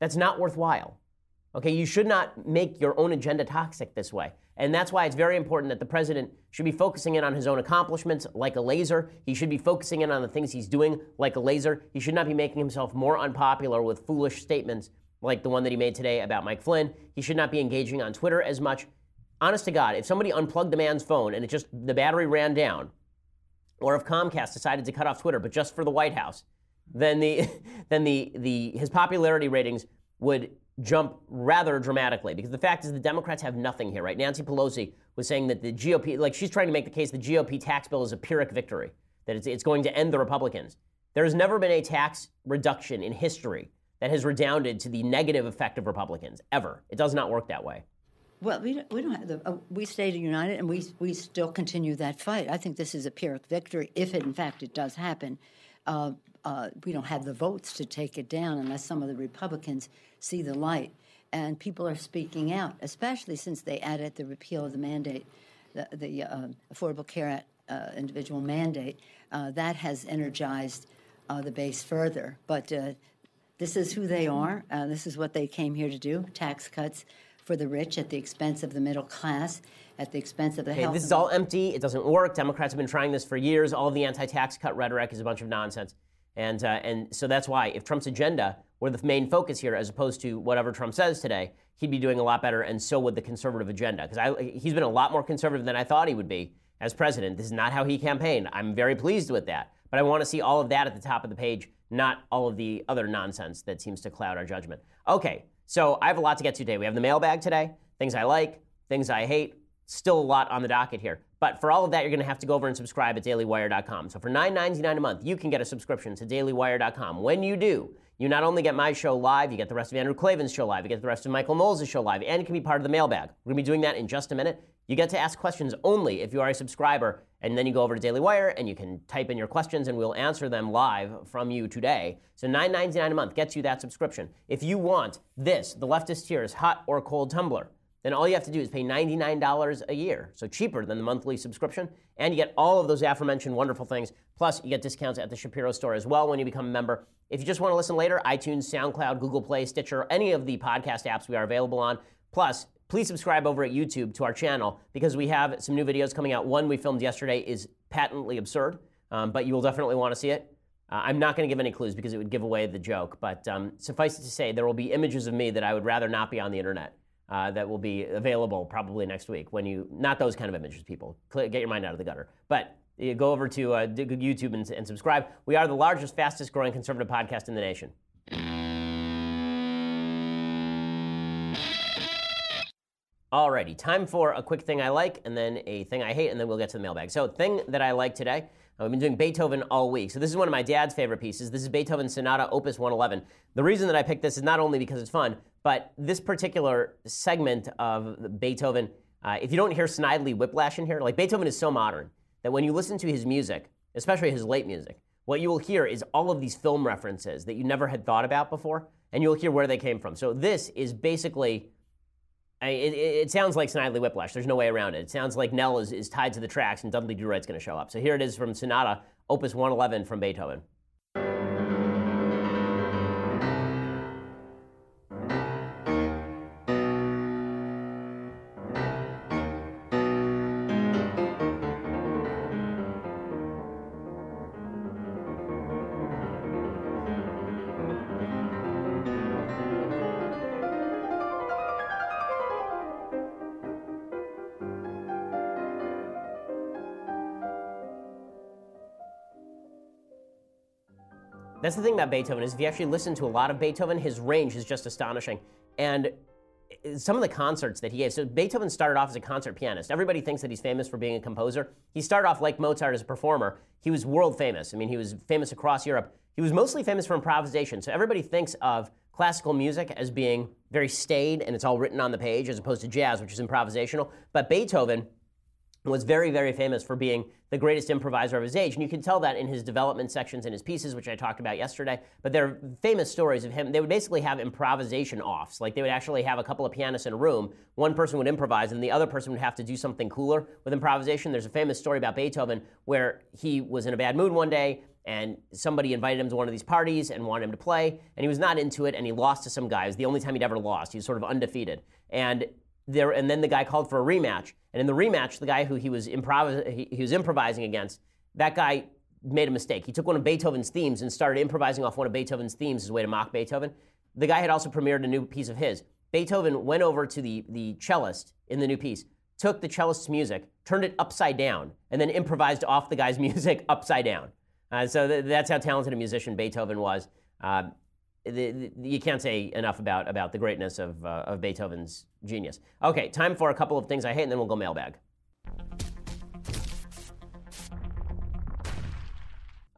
That's not worthwhile. Okay, you should not make your own agenda toxic this way. And that's why it's very important that the president should be focusing in on his own accomplishments like a laser. He should be focusing in on the things he's doing like a laser. He should not be making himself more unpopular with foolish statements like the one that he made today about Mike Flynn. He should not be engaging on Twitter as much. Honest to God, if somebody unplugged the man's phone and it just, the battery ran down, or if Comcast decided to cut off Twitter, but just for the White House, then the, then the, the, his popularity ratings would jump rather dramatically, because the fact is the Democrats have nothing here, right? Nancy Pelosi was saying that the G O P, like she's trying to make the case the G O P tax bill is a Pyrrhic victory, that it's, it's going to end the Republicans. There has never been a tax reduction in history that has redounded to the negative effect of Republicans, ever. It does not work that way. Well, we don't, we don't have the, uh, we stayed united and we, we still continue that fight. I think this is a Pyrrhic victory, if it, in fact it does happen. Uh, Uh, we don't have the votes to take it down unless some of the Republicans see the light. And people are speaking out, especially since they added the repeal of the mandate, the, the uh, Affordable Care Act uh, individual mandate. Uh, that has energized uh, the base further. But uh, this is who they are. Uh, this is what they came here to do, tax cuts for the rich at the expense of the middle class, at the expense of the okay, health. This is all empty. It doesn't work. Democrats have been trying this for years. All of the anti-tax cut rhetoric is a bunch of nonsense. And uh, and so that's why if Trump's agenda were the main focus here, as opposed to whatever Trump says today, he'd be doing a lot better, and so would the conservative agenda. Because he's been a lot more conservative than I thought he would be as president. This is not how he campaigned. I'm very pleased with that. But I want to see all of that at the top of the page, not all of the other nonsense that seems to cloud our judgment. Okay, so I have a lot to get to today. We have the mailbag today, things I like, things I hate, still a lot on the docket here. But for all of that, you're going to have to go over and subscribe at daily wire dot com. So for nine ninety-nine a month, you can get a subscription to daily wire dot com. When you do, you not only get my show live, you get the rest of Andrew Clavin's show live, you get the rest of Michael Knowles' show live, and you can be part of the mailbag. We're going to be doing that in just a minute. You get to ask questions only if you are a subscriber, and then you go over to Daily Wire, and you can type in your questions, and we'll answer them live from you today. So nine ninety-nine a month gets you that subscription. If you want this, the Leftist Tears Hot or Cold Tumbler, then all you have to do is pay ninety-nine dollars a year, so cheaper than the monthly subscription, and you get all of those aforementioned wonderful things, plus you get discounts at the Shapiro store as well when you become a member. If you just want to listen later, iTunes, SoundCloud, Google Play, Stitcher, any of the podcast apps we are available on. Plus, please subscribe over at YouTube to our channel, because we have some new videos coming out. One we filmed yesterday is patently absurd, um, but you will definitely want to see it. Uh, I'm not going to give any clues because it would give away the joke, but um, suffice it to say, there will be images of me that I would rather not be on the internet. Uh, that will be available probably next week when you, not those kind of images, people. Get your mind out of the gutter. But you go over to uh, YouTube and, and subscribe. We are the largest, fastest growing conservative podcast in the nation. Alrighty, time for a quick thing I like and then a thing I hate, and then we'll get to the mailbag. So, thing that I like today. I've been doing Beethoven all week. So this is one of my dad's favorite pieces. This is Beethoven's Sonata Opus one eleven. The reason that I picked this is not only because it's fun, but this particular segment of Beethoven, uh, if you don't hear Snidely Whiplash in here, like Beethoven is so modern that when you listen to his music, especially his late music, what you will hear is all of these film references that you never had thought about before, and you'll hear where they came from. So this is basically, I, it, it sounds like Snidely Whiplash. There's no way around it. It sounds like Nell is, is tied to the tracks and Dudley Do Right's going to show up. So here it is from Sonata Opus one eleven from Beethoven. That's the thing about Beethoven is if you actually listen to a lot of Beethoven, his range is just astonishing. And some of the concerts that he gave, so Beethoven started off as a concert pianist. Everybody thinks that he's famous for being a composer. He started off like Mozart as a performer. He was world famous. I mean, he was famous across Europe. He was mostly famous for improvisation. So everybody thinks of classical music as being very staid and it's all written on the page as opposed to jazz, which is improvisational. But Beethoven was very, very famous for being the greatest improviser of his age. And you can tell that in his development sections and his pieces, which I talked about yesterday. But there are famous stories of him. They would basically have improvisation offs. Like, they would actually have a couple of pianists in a room. One person would improvise, and the other person would have to do something cooler with improvisation. There's a famous story about Beethoven where he was in a bad mood one day, and somebody invited him to one of these parties and wanted him to play, and he was not into it, and he lost to some guy. It was the only time he'd ever lost. He was sort of undefeated. And there, and then the guy called for a rematch. And in the rematch, the guy who he was improv- he, he was improvising against, that guy made a mistake. He took one of Beethoven's themes and started improvising off one of Beethoven's themes as a way to mock Beethoven. The guy had also premiered a new piece of his. Beethoven went over to the, the cellist in the new piece, took the cellist's music, turned it upside down, and then improvised off the guy's music upside down. Uh, so th- that's how talented a musician Beethoven was. Uh, the, the, you can't say enough about, about the greatness of, uh, of Beethoven's genius. Okay, time for a couple of things I hate, and then we'll go mailbag.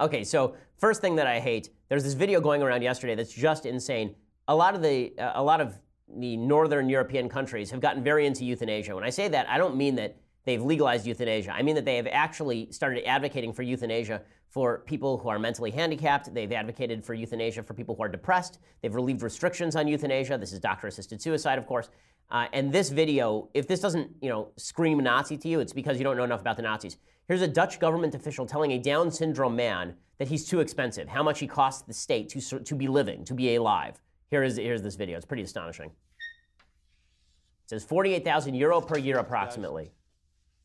Okay, so first thing that I hate, there's this video going around yesterday that's just insane. A lot of the uh, a lot of the northern European countries have gotten very into euthanasia. When I say that, I don't mean that they've legalized euthanasia. I mean that they have actually started advocating for euthanasia for people who are mentally handicapped. They've advocated for euthanasia for people who are depressed. They've relieved restrictions on euthanasia. This is doctor-assisted suicide, of course. Uh, and this video, if this doesn't, you know, scream Nazi to you, it's because you don't know enough about the Nazis. Here's a Dutch government official telling a Down syndrome man that he's too expensive, how much he costs the state to to be living, to be alive. Here is here's this video. It's pretty astonishing. It says forty-eight thousand euro per year, approximately.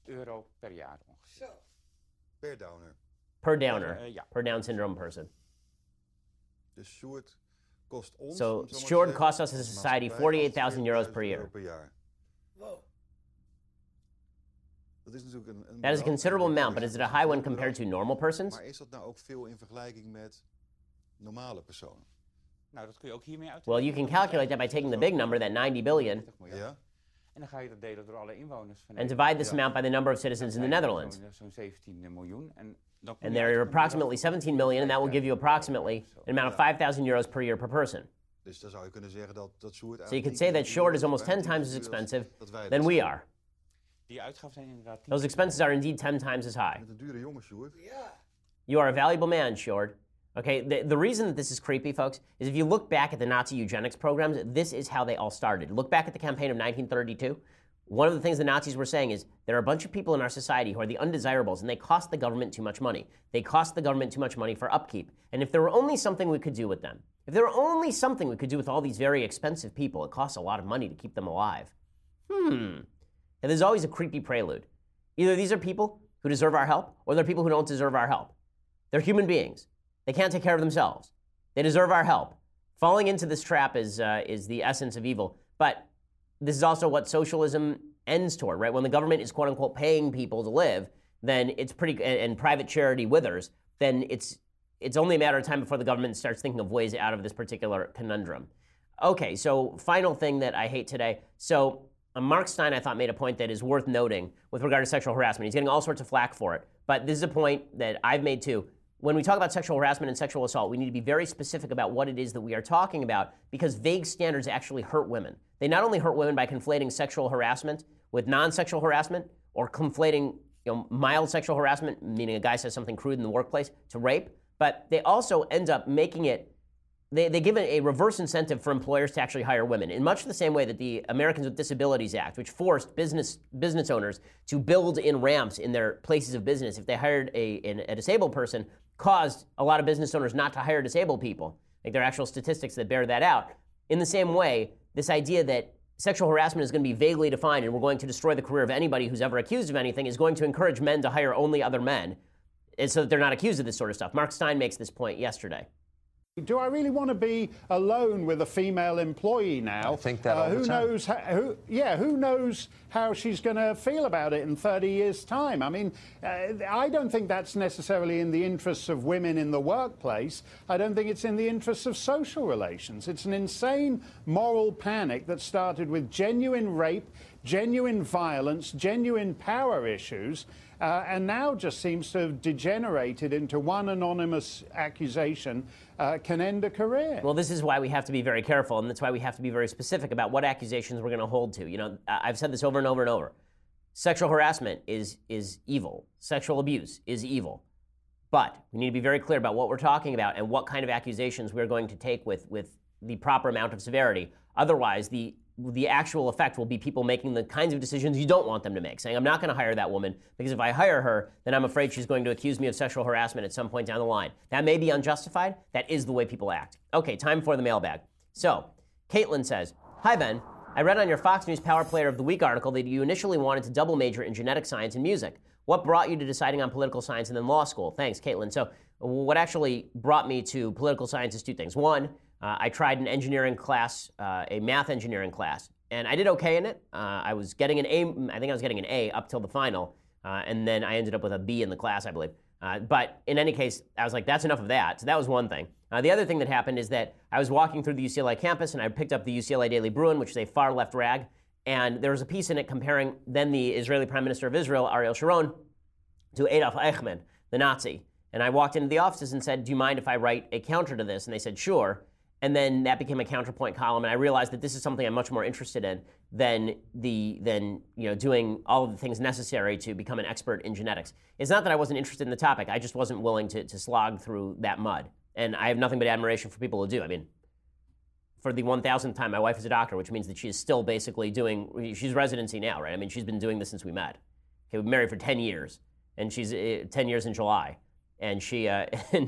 Euro per jaar ongeveer. So, per downer. Per downer, uh, yeah. Per Down syndrome person. So, Sjoerd costs us as a society forty-eight thousand euros per year. That is a considerable amount, but is it a high one compared to normal persons? Well, you can calculate that by taking the big number, that ninety billion. Yeah. And divide this amount by the number of citizens in the Netherlands. And there are approximately seventeen million, and that will give you approximately an amount of five thousand euros per year per person. So you could say that Sjoerd is almost ten times as expensive than we are. Those expenses are indeed ten times as high. You are a valuable man, Sjoerd. Okay, the, the reason that this is creepy, folks, is if you look back at the Nazi eugenics programs, this is how they all started. Look back at the campaign of nineteen thirty-two. One of the things the Nazis were saying is there are a bunch of people in our society who are the undesirables, and they cost the government too much money. They cost the government too much money for upkeep. And if there were only something we could do with them, if there were only something we could do with all these very expensive people, it costs a lot of money to keep them alive. Hmm. And there's always a creepy prelude. Either these are people who deserve our help, or they're people who don't deserve our help. They're human beings. They can't take care of themselves. They deserve our help. Falling into this trap is uh, is the essence of evil. But this is also what socialism ends toward, right? When the government is quote unquote paying people to live, then it's pretty, and, and private charity withers, then it's it's only a matter of time before the government starts thinking of ways out of this particular conundrum. Okay, so final thing that I hate today. So uh, Mark Stein, I thought, made a point that is worth noting with regard to sexual harassment. He's getting all sorts of flack for it, but this is a point that I've made too. When we talk about sexual harassment and sexual assault, we need to be very specific about what it is that we are talking about, because vague standards actually hurt women. They not only hurt women by conflating sexual harassment with non-sexual harassment, or conflating, you know, mild sexual harassment, meaning a guy says something crude in the workplace, to rape, but they also end up making it, they, they give it a reverse incentive for employers to actually hire women, in much the same way that the Americans with Disabilities Act, which forced business business owners to build in ramps in their places of business if they hired a, an, a disabled person, caused a lot of business owners not to hire disabled people. Like, there are actual statistics that bear that out. In the same way, this idea that sexual harassment is going to be vaguely defined and we're going to destroy the career of anybody who's ever accused of anything is going to encourage men to hire only other men, and so that they're not accused of this sort of stuff. Mark Stein makes this point yesterday. Do I really want to be alone with a female employee now? I think that uh, all the who time. Knows how, who, yeah, who knows how she's going to feel about it in thirty years' time? I mean, uh, I don't think that's necessarily in the interests of women in the workplace. I don't think it's in the interests of social relations. It's an insane moral panic that started with genuine rape, genuine violence, genuine power issues, uh, and now just seems to have degenerated into one anonymous accusation uh, can end a career. Well, this is why we have to be very careful, and that's why we have to be very specific about what accusations we're going to hold to. You know, I've said this over and over and over. Sexual harassment is, is evil. Sexual abuse is evil. But we need to be very clear about what we're talking about and what kind of accusations we're going to take with, with the proper amount of severity. Otherwise, the the actual effect will be people making the kinds of decisions you don't want them to make, saying, I'm not going to hire that woman because if I hire her, then I'm afraid she's going to accuse me of sexual harassment at some point down the line. That may be unjustified. That is the way people act. Okay, time for the mailbag. So, Caitlin says, hi, Ben. I read on your Fox News Power Player of the Week article that you initially wanted to double major in genetic science and music. What brought you to deciding on political science and then law school? Thanks, Caitlin. So, what actually brought me to political science is two things. One, Uh, I tried an engineering class, uh, a math engineering class, and I did okay in it. Uh, I was getting an A, I think I was getting an A up till the final, uh, and then I ended up with a B in the class, I believe. Uh, but in any case, I was like, that's enough of that. So that was one thing. Uh, the other thing that happened is that I was walking through the U C L A campus, and I picked up the U C L A Daily Bruin, which is a far-left rag, and there was a piece in it comparing then the Israeli Prime Minister of Israel, Ariel Sharon, to Adolf Eichmann, the Nazi. And I walked into the offices and said, do you mind if I write a counter to this? And they said, sure. And then that became a counterpoint column, and I realized that this is something I'm much more interested in than the than you know doing all of the things necessary to become an expert in genetics. It's not that I wasn't interested in the topic; I just wasn't willing to to slog through that mud. And I have nothing but admiration for people who do. I mean, for the one thousandth time, my wife is a doctor, which means that she is still basically doing she's residency now, right? I mean, she's been doing this since we met. Okay, we've been married for ten years, and she's uh, ten years in July, and she uh, and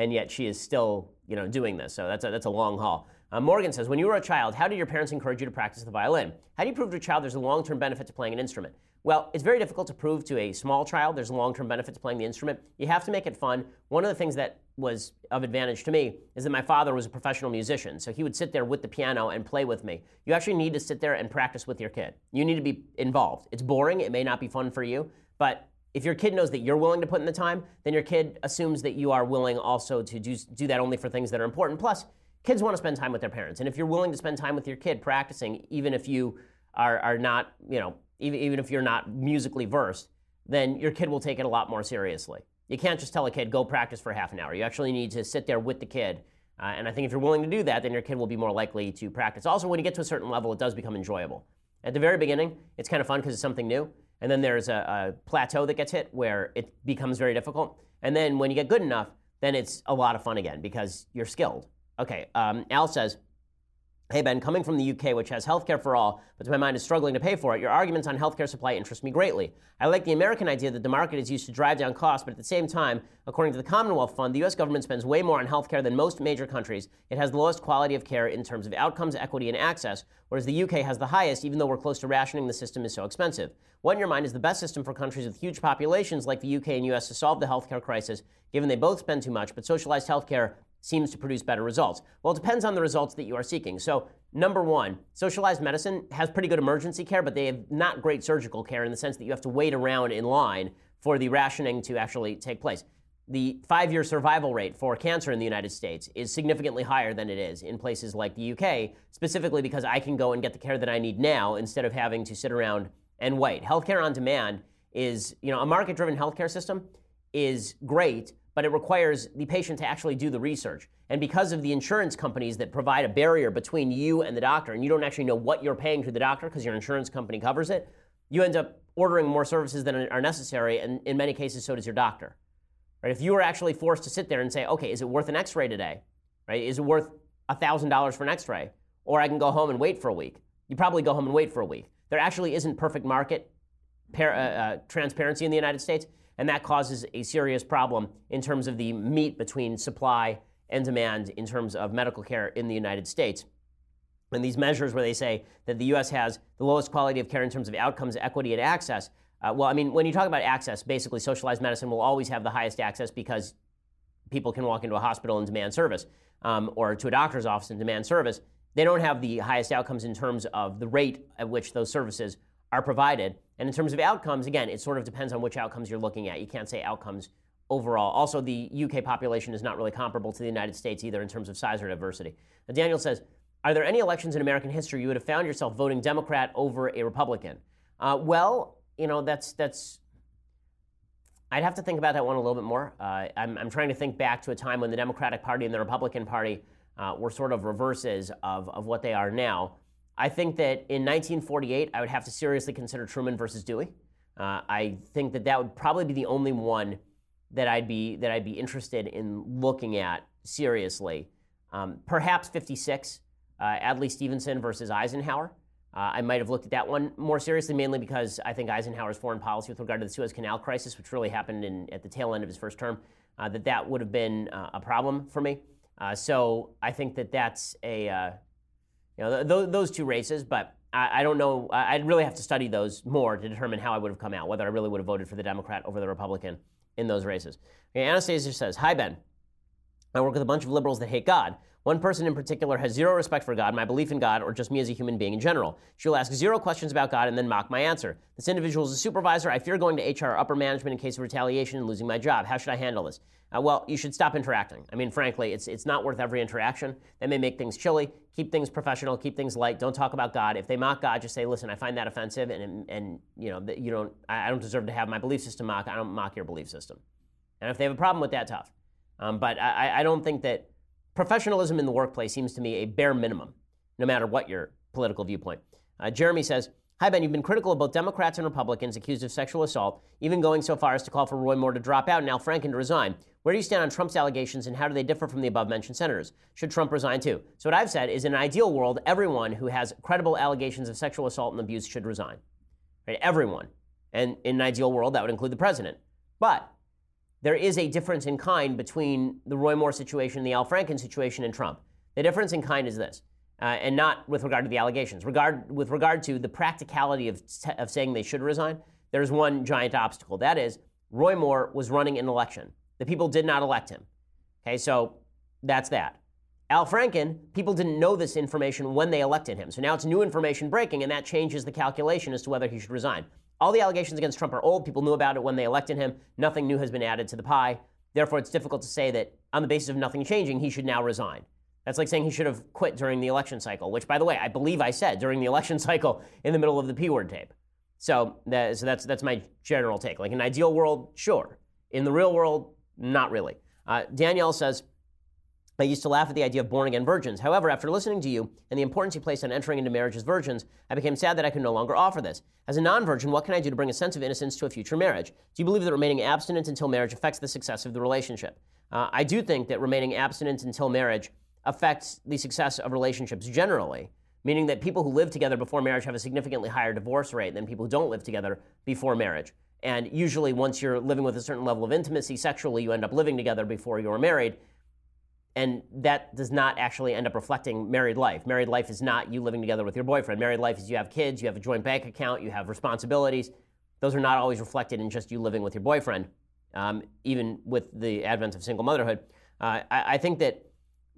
and yet she is still, you know, doing this. So that's a, that's a long haul. Uh, Morgan says, when you were a child, how did your parents encourage you to practice the violin? How do you prove to a child there's a long-term benefit to playing an instrument? Well, it's very difficult to prove to a small child there's a long-term benefit to playing the instrument. You have to make it fun. One of the things that was of advantage to me is that my father was a professional musician, so he would sit there with the piano and play with me. You actually need to sit there and practice with your kid. You need to be involved. It's boring. It may not be fun for you, but if your kid knows that you're willing to put in the time, then your kid assumes that you are willing also to do, do that only for things that are important. Plus, kids want to spend time with their parents. And if you're willing to spend time with your kid practicing, even if you are, are not, you know, even, even if you're not musically versed, then your kid will take it a lot more seriously. You can't just tell a kid, go practice for half an hour. You actually need to sit there with the kid. Uh, and I think if you're willing to do that, then your kid will be more likely to practice. Also, when you get to a certain level, it does become enjoyable. At the very beginning, it's kind of fun because it's something new. And then there's a, a plateau that gets hit where it becomes very difficult. And then when you get good enough, then it's a lot of fun again because you're skilled. Okay, um, Al says, hey, Ben, coming from the U K, which has healthcare for all, but to my mind is struggling to pay for it, your arguments on healthcare supply interest me greatly. I like the American idea that the market is used to drive down costs, but at the same time, according to the Commonwealth Fund, the U S government spends way more on healthcare than most major countries. It has the lowest quality of care in terms of outcomes, equity, and access, whereas the U K has the highest, even though we're close to rationing the system is so expensive. What in your mind is the best system for countries with huge populations like the U K and U S to solve the healthcare crisis, given they both spend too much, but socialized healthcare seems to produce better results? Well, it depends on the results that you are seeking. So, number one, socialized medicine has pretty good emergency care, but they have not great surgical care in the sense that you have to wait around in line for the rationing to actually take place. The five-year survival rate for cancer in the United States is significantly higher than it is in places like the U K, specifically because I can go and get the care that I need now instead of having to sit around and wait. Healthcare on demand is, you know, a market-driven healthcare system is great, but it requires the patient to actually do the research. And because of the insurance companies that provide a barrier between you and the doctor, and you don't actually know what you're paying to the doctor because your insurance company covers it, you end up ordering more services than are necessary, and in many cases, so does your doctor. Right? If you were actually forced to sit there and say, okay, is it worth an x-ray today? Right? Is it worth one thousand dollars for an x-ray? Or I can go home and wait for a week. You probably go home and wait for a week. There actually isn't perfect market par- uh, uh, transparency in the United States, and that causes a serious problem in terms of the meet between supply and demand in terms of medical care in the United States. And these measures where they say that the U S has the lowest quality of care in terms of outcomes, equity, and access, uh, well, I mean, when you talk about access, basically socialized medicine will always have the highest access because people can walk into a hospital and demand service, um, or to a doctor's office and demand service. They don't have the highest outcomes in terms of the rate at which those services are provided. And in terms of outcomes, again, it sort of depends on which outcomes you're looking at. You can't say outcomes overall. Also, the U K population is not really comparable to the United States either in terms of size or diversity. Now, Daniel says, are there any elections in American history you would have found yourself voting Democrat over a Republican? Uh, well, you know, that's, that's, I'd have to think about that one a little bit more. Uh, I'm, I'm trying to think back to a time when the Democratic Party and the Republican Party uh, were sort of reverses of, of what they are now. I think that in nineteen forty-eight, I would have to seriously consider Truman versus Dewey. Uh, I think that that would probably be the only one that I'd be that I'd be interested in looking at seriously. Um, perhaps fifty-six, uh, Adlai Stevenson versus Eisenhower. Uh, I might have looked at that one more seriously, mainly because I think Eisenhower's foreign policy with regard to the Suez Canal crisis, which really happened in, at the tail end of his first term, uh, that that would have been uh, a problem for me. Uh, so I think that that's a, uh, you know, th- th- those two races, but I, I don't know. I'd really have to study those more to determine how I would have come out, whether I really would have voted for the Democrat over the Republican in those races. Okay, Anastasia says, "Hi, Ben. I work with a bunch of liberals that hate God. One person in particular has zero respect for God, my belief in God, or just me as a human being in general. She'll ask zero questions about God and then mock my answer. This individual is a supervisor. I fear going to H R or upper management in case of retaliation and losing my job. How should I handle this?" Uh, well, you should stop interacting. I mean, frankly, it's it's not worth every interaction. That may make things chilly. Keep things professional. Keep things light. Don't talk about God. If they mock God, just say, "Listen, I find that offensive, and and you know you don't. I don't deserve to have my belief system mocked. I don't mock your belief system." And if they have a problem with that, tough. Um, but I, I don't think that. Professionalism in the workplace seems to me a bare minimum, no matter what your political viewpoint. Uh, Jeremy says, "Hi, Ben. You've been critical of both Democrats and Republicans accused of sexual assault, even going so far as to call for Roy Moore to drop out and Al Franken to resign. Where do you stand on Trump's allegations, and how do they differ from the above-mentioned senators? Should Trump resign too?" So what I've said is, in an ideal world, everyone who has credible allegations of sexual assault and abuse should resign. Right? Everyone. And in an ideal world, that would include the president. But there is a difference in kind between the Roy Moore situation, the Al Franken situation, and Trump. The difference in kind is this, uh, and not with regard to the allegations. Regard, with regard to the practicality of, t- of saying they should resign, there's one giant obstacle. That is, Roy Moore was running an election. The people did not elect him. Okay, so that's that. Al Franken, people didn't know this information when they elected him. So now it's new information breaking, and that changes the calculation as to whether he should resign. All the allegations against Trump are old. People knew about it when they elected him. Nothing new has been added to the pie. Therefore, it's difficult to say that on the basis of nothing changing, he should now resign. That's like saying he should have quit during the election cycle, which, by the way, I believe I said during the election cycle in the middle of the P-word tape. So, that, so that's that's my general take. Like, in an ideal world, sure. In the real world, not really. Uh, Danielle says, "I used to laugh at the idea of born-again virgins. However, after listening to you and the importance you placed on entering into marriage as virgins, I became sad that I could no longer offer this. As a non-virgin, what can I do to bring a sense of innocence to a future marriage? Do you believe that remaining abstinent until marriage affects the success of the relationship?" Uh, I do think that remaining abstinent until marriage affects the success of relationships generally, meaning that people who live together before marriage have a significantly higher divorce rate than people who don't live together before marriage. And usually, once you're living with a certain level of intimacy sexually, you end up living together before you're married. And that does not actually end up reflecting married life. Married life is not you living together with your boyfriend. Married life is you have kids, you have a joint bank account, you have responsibilities. Those are not always reflected in just you living with your boyfriend, um, even with the advent of single motherhood. Uh, I, I think that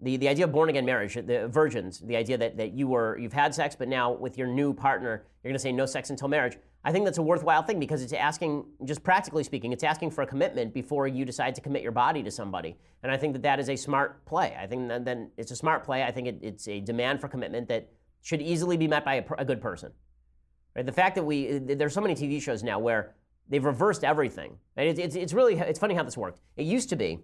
the, the idea of born-again marriage, the virgins, the idea that, that you were, you've had sex, but now with your new partner, you're going to say no sex until marriage, I think that's a worthwhile thing because it's asking, just practically speaking, it's asking for a commitment before you decide to commit your body to somebody. And I think that that is a smart play. I think that then it's a smart play. I think it, it's a demand for commitment that should easily be met by a, a good person. Right? The fact that we, there's so many T V shows now where they've reversed everything. Right? It's, it's, it's really, it's funny how this worked. It used to be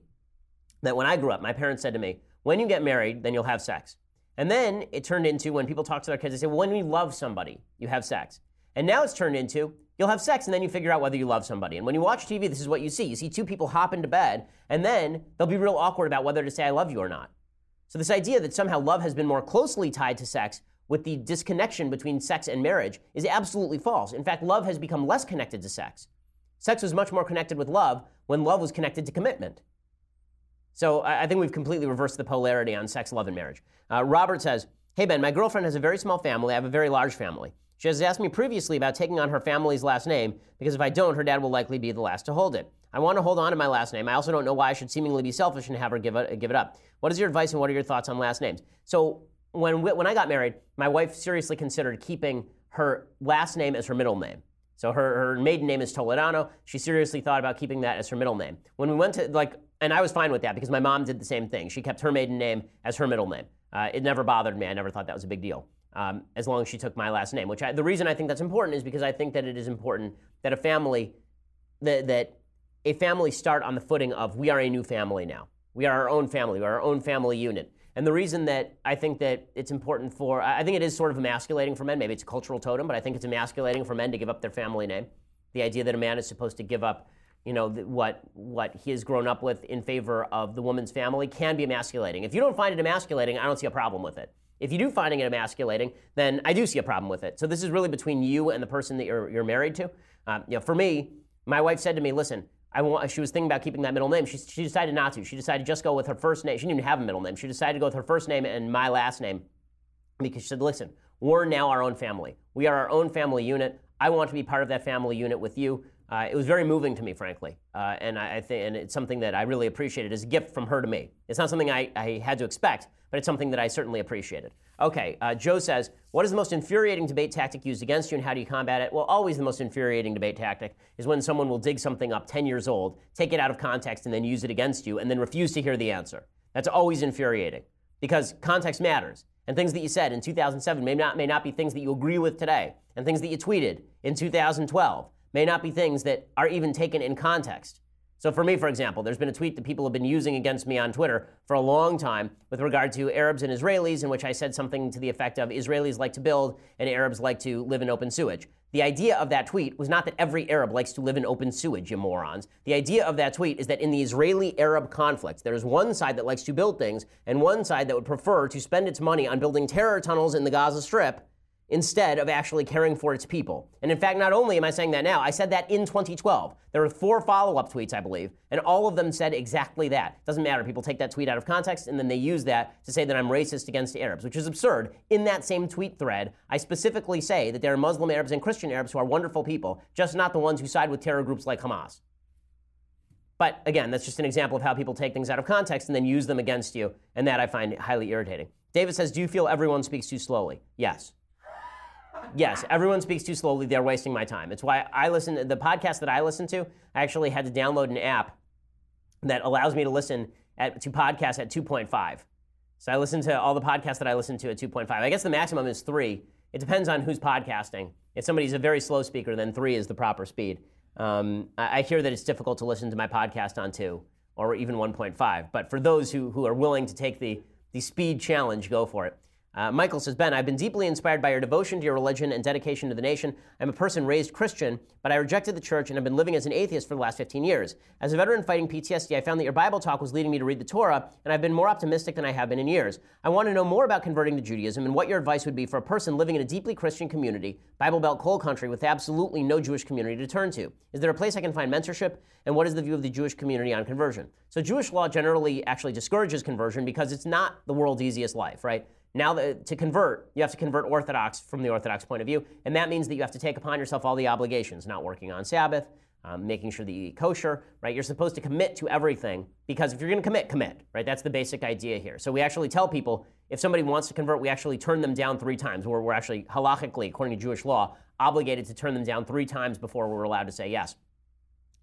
that when I grew up, my parents said to me, "When you get married, then you'll have sex." And then it turned into when people talk to their kids, they say, "Well, when we love somebody, you have sex." And now it's turned into, you'll have sex and then you figure out whether you love somebody. And when you watch T V, this is what you see. You see two people hop into bed and then they'll be real awkward about whether to say I love you or not. So this idea that somehow love has been more closely tied to sex with the disconnection between sex and marriage is absolutely false. In fact, love has become less connected to sex. Sex was much more connected with love when love was connected to commitment. So I think we've completely reversed the polarity on sex, love, and marriage. Uh, Robert says, "Hey Ben, my girlfriend has a very small family. I have a very large family. She has asked me previously about taking on her family's last name because if I don't, her dad will likely be the last to hold it. I want to hold on to my last name. I also don't know why I should seemingly be selfish and have her give it, give it up. What is your advice and what are your thoughts on last names?" So when we, when I got married, my wife seriously considered keeping her last name as her middle name. So her, her maiden name is Toledano. She seriously thought about keeping that as her middle name. When we went to, like, and I was fine with that because my mom did the same thing. She kept her maiden name as her middle name. Uh, it never bothered me. I never thought that was a big deal. Um, as long as she took my last name, which I, the reason I think that's important is because I think that it is important that a family, that, that a family start on the footing of we are a new family now. We are our own family. We are our own family unit. And the reason that I think that it's important for, I think it is sort of emasculating for men, maybe it's a cultural totem, but I think it's emasculating for men to give up their family name. The idea that a man is supposed to give up, you know, what what he has grown up with in favor of the woman's family can be emasculating. If you don't find it emasculating, I don't see a problem with it. If you do finding it emasculating, then I do see a problem with it. So this is really between you and the person that you're, you're married to. Um, you know, for me, my wife said to me, listen, I want, she was thinking about keeping that middle name. She, she decided not to. She decided to just go with her first name. She didn't even have a middle name. She decided to go with her first name and my last name because she said, listen, we're now our own family. We are our own family unit. I want to be part of that family unit with you. Uh, it was very moving to me, frankly, uh, and I, I think, and it's something that I really appreciated as a gift from her to me. It's not something I, I had to expect, but it's something that I certainly appreciated. Okay, uh, Joe says, what is the most infuriating debate tactic used against you, and how do you combat it? Well, always the most infuriating debate tactic is when someone will dig something up ten years old, take it out of context, and then use it against you, and then refuse to hear the answer. That's always infuriating, because context matters. And things that you said in two thousand seven may not, may not be things that you agree with today, and things that you tweeted in two thousand twelve may not be things that are even taken in context. So for me, for example, there's been a tweet that people have been using against me on Twitter for a long time with regard to Arabs and Israelis, in which I said something to the effect of Israelis like to build and Arabs like to live in open sewage. The idea of that tweet was not that every Arab likes to live in open sewage, you morons. The idea of that tweet is that in the Israeli-Arab conflict, there is one side that likes to build things and one side that would prefer to spend its money on building terror tunnels in the Gaza Strip instead of actually caring for its people. And in fact, not only am I saying that now, I said that in twenty twelve. There were four follow-up tweets, I believe, and all of them said exactly that. Doesn't matter. People take that tweet out of context, and then they use that to say that I'm racist against Arabs, which is absurd. In that same tweet thread, I specifically say that there are Muslim Arabs and Christian Arabs who are wonderful people, just not the ones who side with terror groups like Hamas. But again, that's just an example of how people take things out of context and then use them against you, and that I find highly irritating. David says, do you feel everyone speaks too slowly? Yes. Yes, everyone speaks too slowly. They're wasting my time. It's why I listen, the podcast that I listen to, I actually had to download an app that allows me to listen at, to podcasts at two point five. So I listen to all the podcasts that I listen to at two point five. I guess the maximum is three. It depends on who's podcasting. If somebody's a very slow speaker, then three is the proper speed. Um, I, I hear that it's difficult to listen to my podcast on two or even one point five. But for those who, who are willing to take the, the speed challenge, go for it. Uh, Michael says, Ben, I've been deeply inspired by your devotion to your religion and dedication to the nation. I'm a person raised Christian, but I rejected the church and have been living as an atheist for the last fifteen years. As a veteran fighting P T S D, I found that your Bible talk was leading me to read the Torah, and I've been more optimistic than I have been in years. I want to know more about converting to Judaism and what your advice would be for a person living in a deeply Christian community, Bible Belt coal country, with absolutely no Jewish community to turn to. Is there a place I can find mentorship, and what is the view of the Jewish community on conversion? So Jewish law generally actually discourages conversion because it's not the world's easiest life, right? Now, to convert, you have to convert Orthodox from the Orthodox point of view, and that means that you have to take upon yourself all the obligations, not working on Sabbath, um, making sure that you eat kosher, right? You're supposed to commit to everything, because if you're going to commit, commit, right? That's the basic idea here. So we actually tell people, if somebody wants to convert, we actually turn them down three times. We're, we're actually, halachically, according to Jewish law, obligated to turn them down three times before we're allowed to say yes.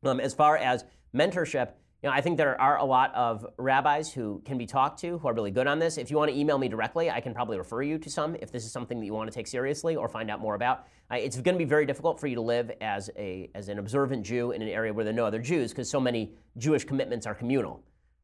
Um, as far as mentorship, you know, I think there are a lot of rabbis who can be talked to who are really good on this. If you want to email me directly, I can probably refer you to some if this is something that you want to take seriously or find out more about. Uh, it's going to be very difficult for you to live as a as an observant Jew in an area where there are no other Jews because so many Jewish commitments are communal.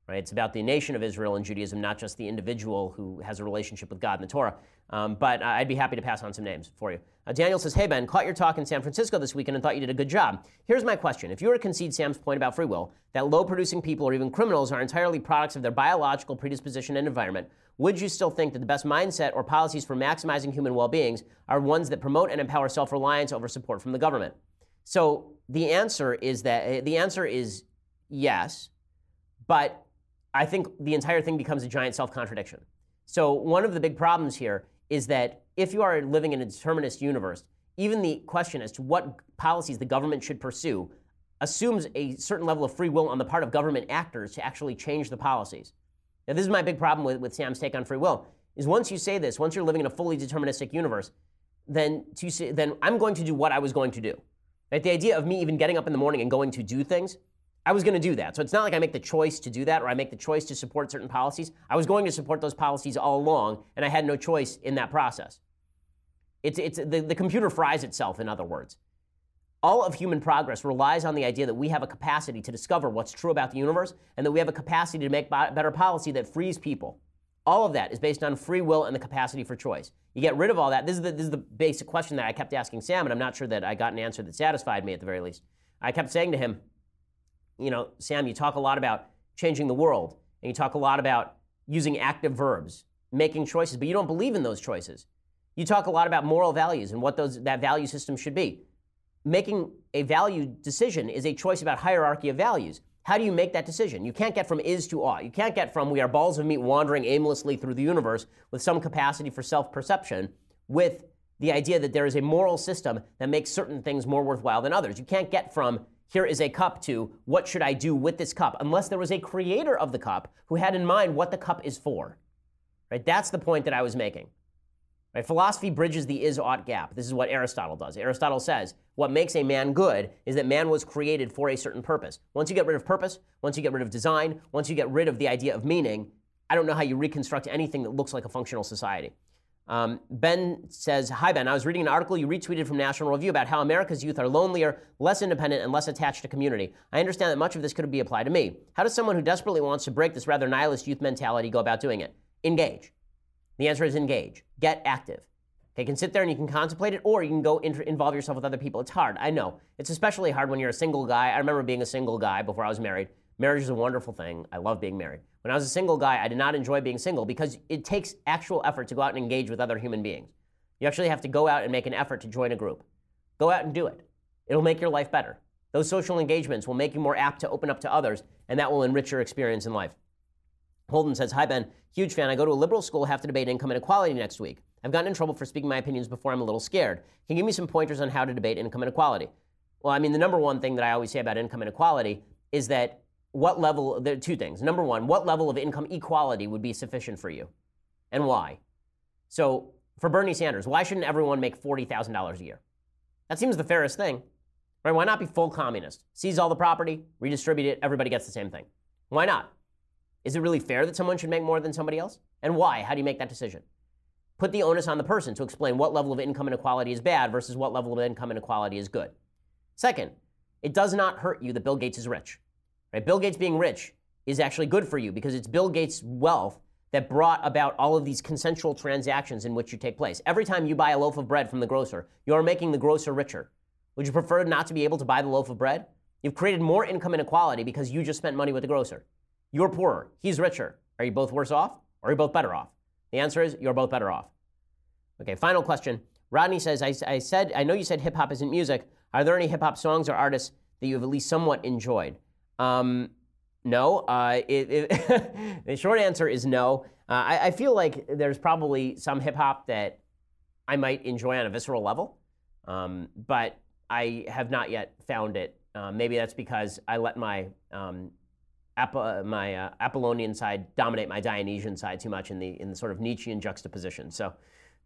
Right? It's about the nation of Israel and Judaism, not just the individual who has a relationship with God and the Torah. Um, but uh, I'd be happy to pass on some names for you. Uh, Daniel says, hey, Ben, caught your talk in San Francisco this weekend and thought you did a good job. Here's my question. If you were to concede Sam's point about free will, that low-producing people or even criminals are entirely products of their biological predisposition and environment, would you still think that the best mindset or policies for maximizing human well-beings are ones that promote and empower self-reliance over support from the government? So the answer is that uh, the answer is yes, but I think the entire thing becomes a giant self-contradiction. So one of the big problems here is that if you are living in a determinist universe, even the question as to what policies the government should pursue assumes a certain level of free will on the part of government actors to actually change the policies. Now, this is my big problem with, with Sam's take on free will, is once you say this, once you're living in a fully deterministic universe, then, to say, then I'm going to do what I was going to do. Right? The idea of me even getting up in the morning and going to do things, I was going to do that. So it's not like I make the choice to do that or I make the choice to support certain policies. I was going to support those policies all along, and I had no choice in that process. It's, it's, the, the computer fries itself, in other words. All of human progress relies on the idea that we have a capacity to discover what's true about the universe and that we have a capacity to make better policy that frees people. All of that is based on free will and the capacity for choice. You get rid of all that. This is the, this is the basic question that I kept asking Sam, and I'm not sure that I got an answer that satisfied me at the very least. I kept saying to him, you know, Sam, you talk a lot about changing the world, and you talk a lot about using active verbs, making choices, but you don't believe in those choices. You talk a lot about moral values and what those that value system should be. Making a value decision is a choice about hierarchy of values. How do you make that decision? You can't get from is to ought. You can't get from we are balls of meat wandering aimlessly through the universe with some capacity for self-perception with the idea that there is a moral system that makes certain things more worthwhile than others. You can't get from here is a cup to what should I do with this cup unless there was a creator of the cup who had in mind what the cup is for. Right? That's the point that I was making. Right? Philosophy bridges the is-ought gap. This is what Aristotle does. Aristotle says, what makes a man good is that man was created for a certain purpose. Once you get rid of purpose, once you get rid of design, once you get rid of the idea of meaning, I don't know how you reconstruct anything that looks like a functional society. Um, Ben says, hi, Ben. I was reading an article you retweeted from National Review about how America's youth are lonelier, less independent, and less attached to community. I understand that much of this could be applied to me. How does someone who desperately wants to break this rather nihilist youth mentality go about doing it? Engage. The answer is engage. Get active. Okay, you can sit there and you can contemplate it, or you can go inter- involve yourself with other people. It's hard. I know. It's especially hard when you're a single guy. I remember being a single guy before I was married. Marriage is a wonderful thing. I love being married. When I was a single guy, I did not enjoy being single because it takes actual effort to go out and engage with other human beings. You actually have to go out and make an effort to join a group. Go out and do it. It'll make your life better. Those social engagements will make you more apt to open up to others, and that will enrich your experience in life. Holden says, hi, Ben. Huge fan. I go to a liberal school, have to debate income inequality next week. I've gotten in trouble for speaking my opinions before. I'm a little scared. Can you give me some pointers on how to debate income inequality? Well, I mean, the number one thing that I always say about income inequality is that what level, there are two things. Number one, what level of income equality would be sufficient for you and why? So for Bernie Sanders, why shouldn't everyone make forty thousand dollars a year? That seems the fairest thing, right? Why not be full communist? Seize all the property, redistribute it, everybody gets the same thing. Why not? Is it really fair that someone should make more than somebody else? And why? How do you make that decision? Put the onus on the person to explain what level of income inequality is bad versus what level of income inequality is good. Second, it does not hurt you that Bill Gates is rich. Right? Bill Gates being rich is actually good for you because it's Bill Gates' wealth that brought about all of these consensual transactions in which you take place. Every time you buy a loaf of bread from the grocer, you are making the grocer richer. Would you prefer not to be able to buy the loaf of bread? You've created more income inequality because you just spent money with the grocer. You're poorer. He's richer. Are you both worse off? Or are you both better off? The answer is you're both better off. Okay, final question. Rodney says, I, I said, I know you said hip-hop isn't music. Are there any hip-hop songs or artists that you have at least somewhat enjoyed? Um, no. Uh, it, it the short answer is no. Uh, I, I feel like there's probably some hip-hop that I might enjoy on a visceral level, um, but I have not yet found it. Uh, maybe that's because I let my... Um, my uh, Apollonian side dominate my Dionysian side too much in the in the sort of Nietzschean juxtaposition. So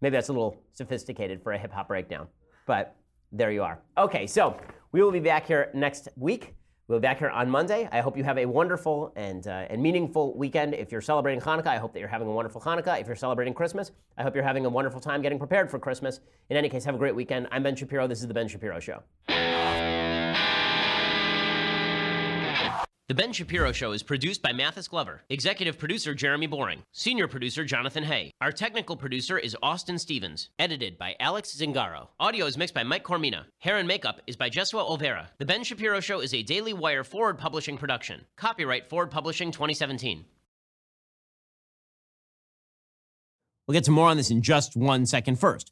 maybe that's a little sophisticated for a hip-hop breakdown. But there you are. Okay, so we will be back here next week. We'll be back here on Monday. I hope you have a wonderful and, uh, and meaningful weekend. If you're celebrating Hanukkah, I hope that you're having a wonderful Hanukkah. If you're celebrating Christmas, I hope you're having a wonderful time getting prepared for Christmas. In any case, have a great weekend. I'm Ben Shapiro. This is The Ben Shapiro Show. The Ben Shapiro Show is produced by Mathis Glover, executive producer Jeremy Boring, senior producer Jonathan Hay. Our technical producer is Austin Stevens, edited by Alex Zingaro. Audio is mixed by Mike Cormina. Hair and makeup is by Jesua Olvera. The Ben Shapiro Show is a Daily Wire Forward Publishing production. Copyright Forward Publishing twenty seventeen. We'll get to more on this in just one second. First,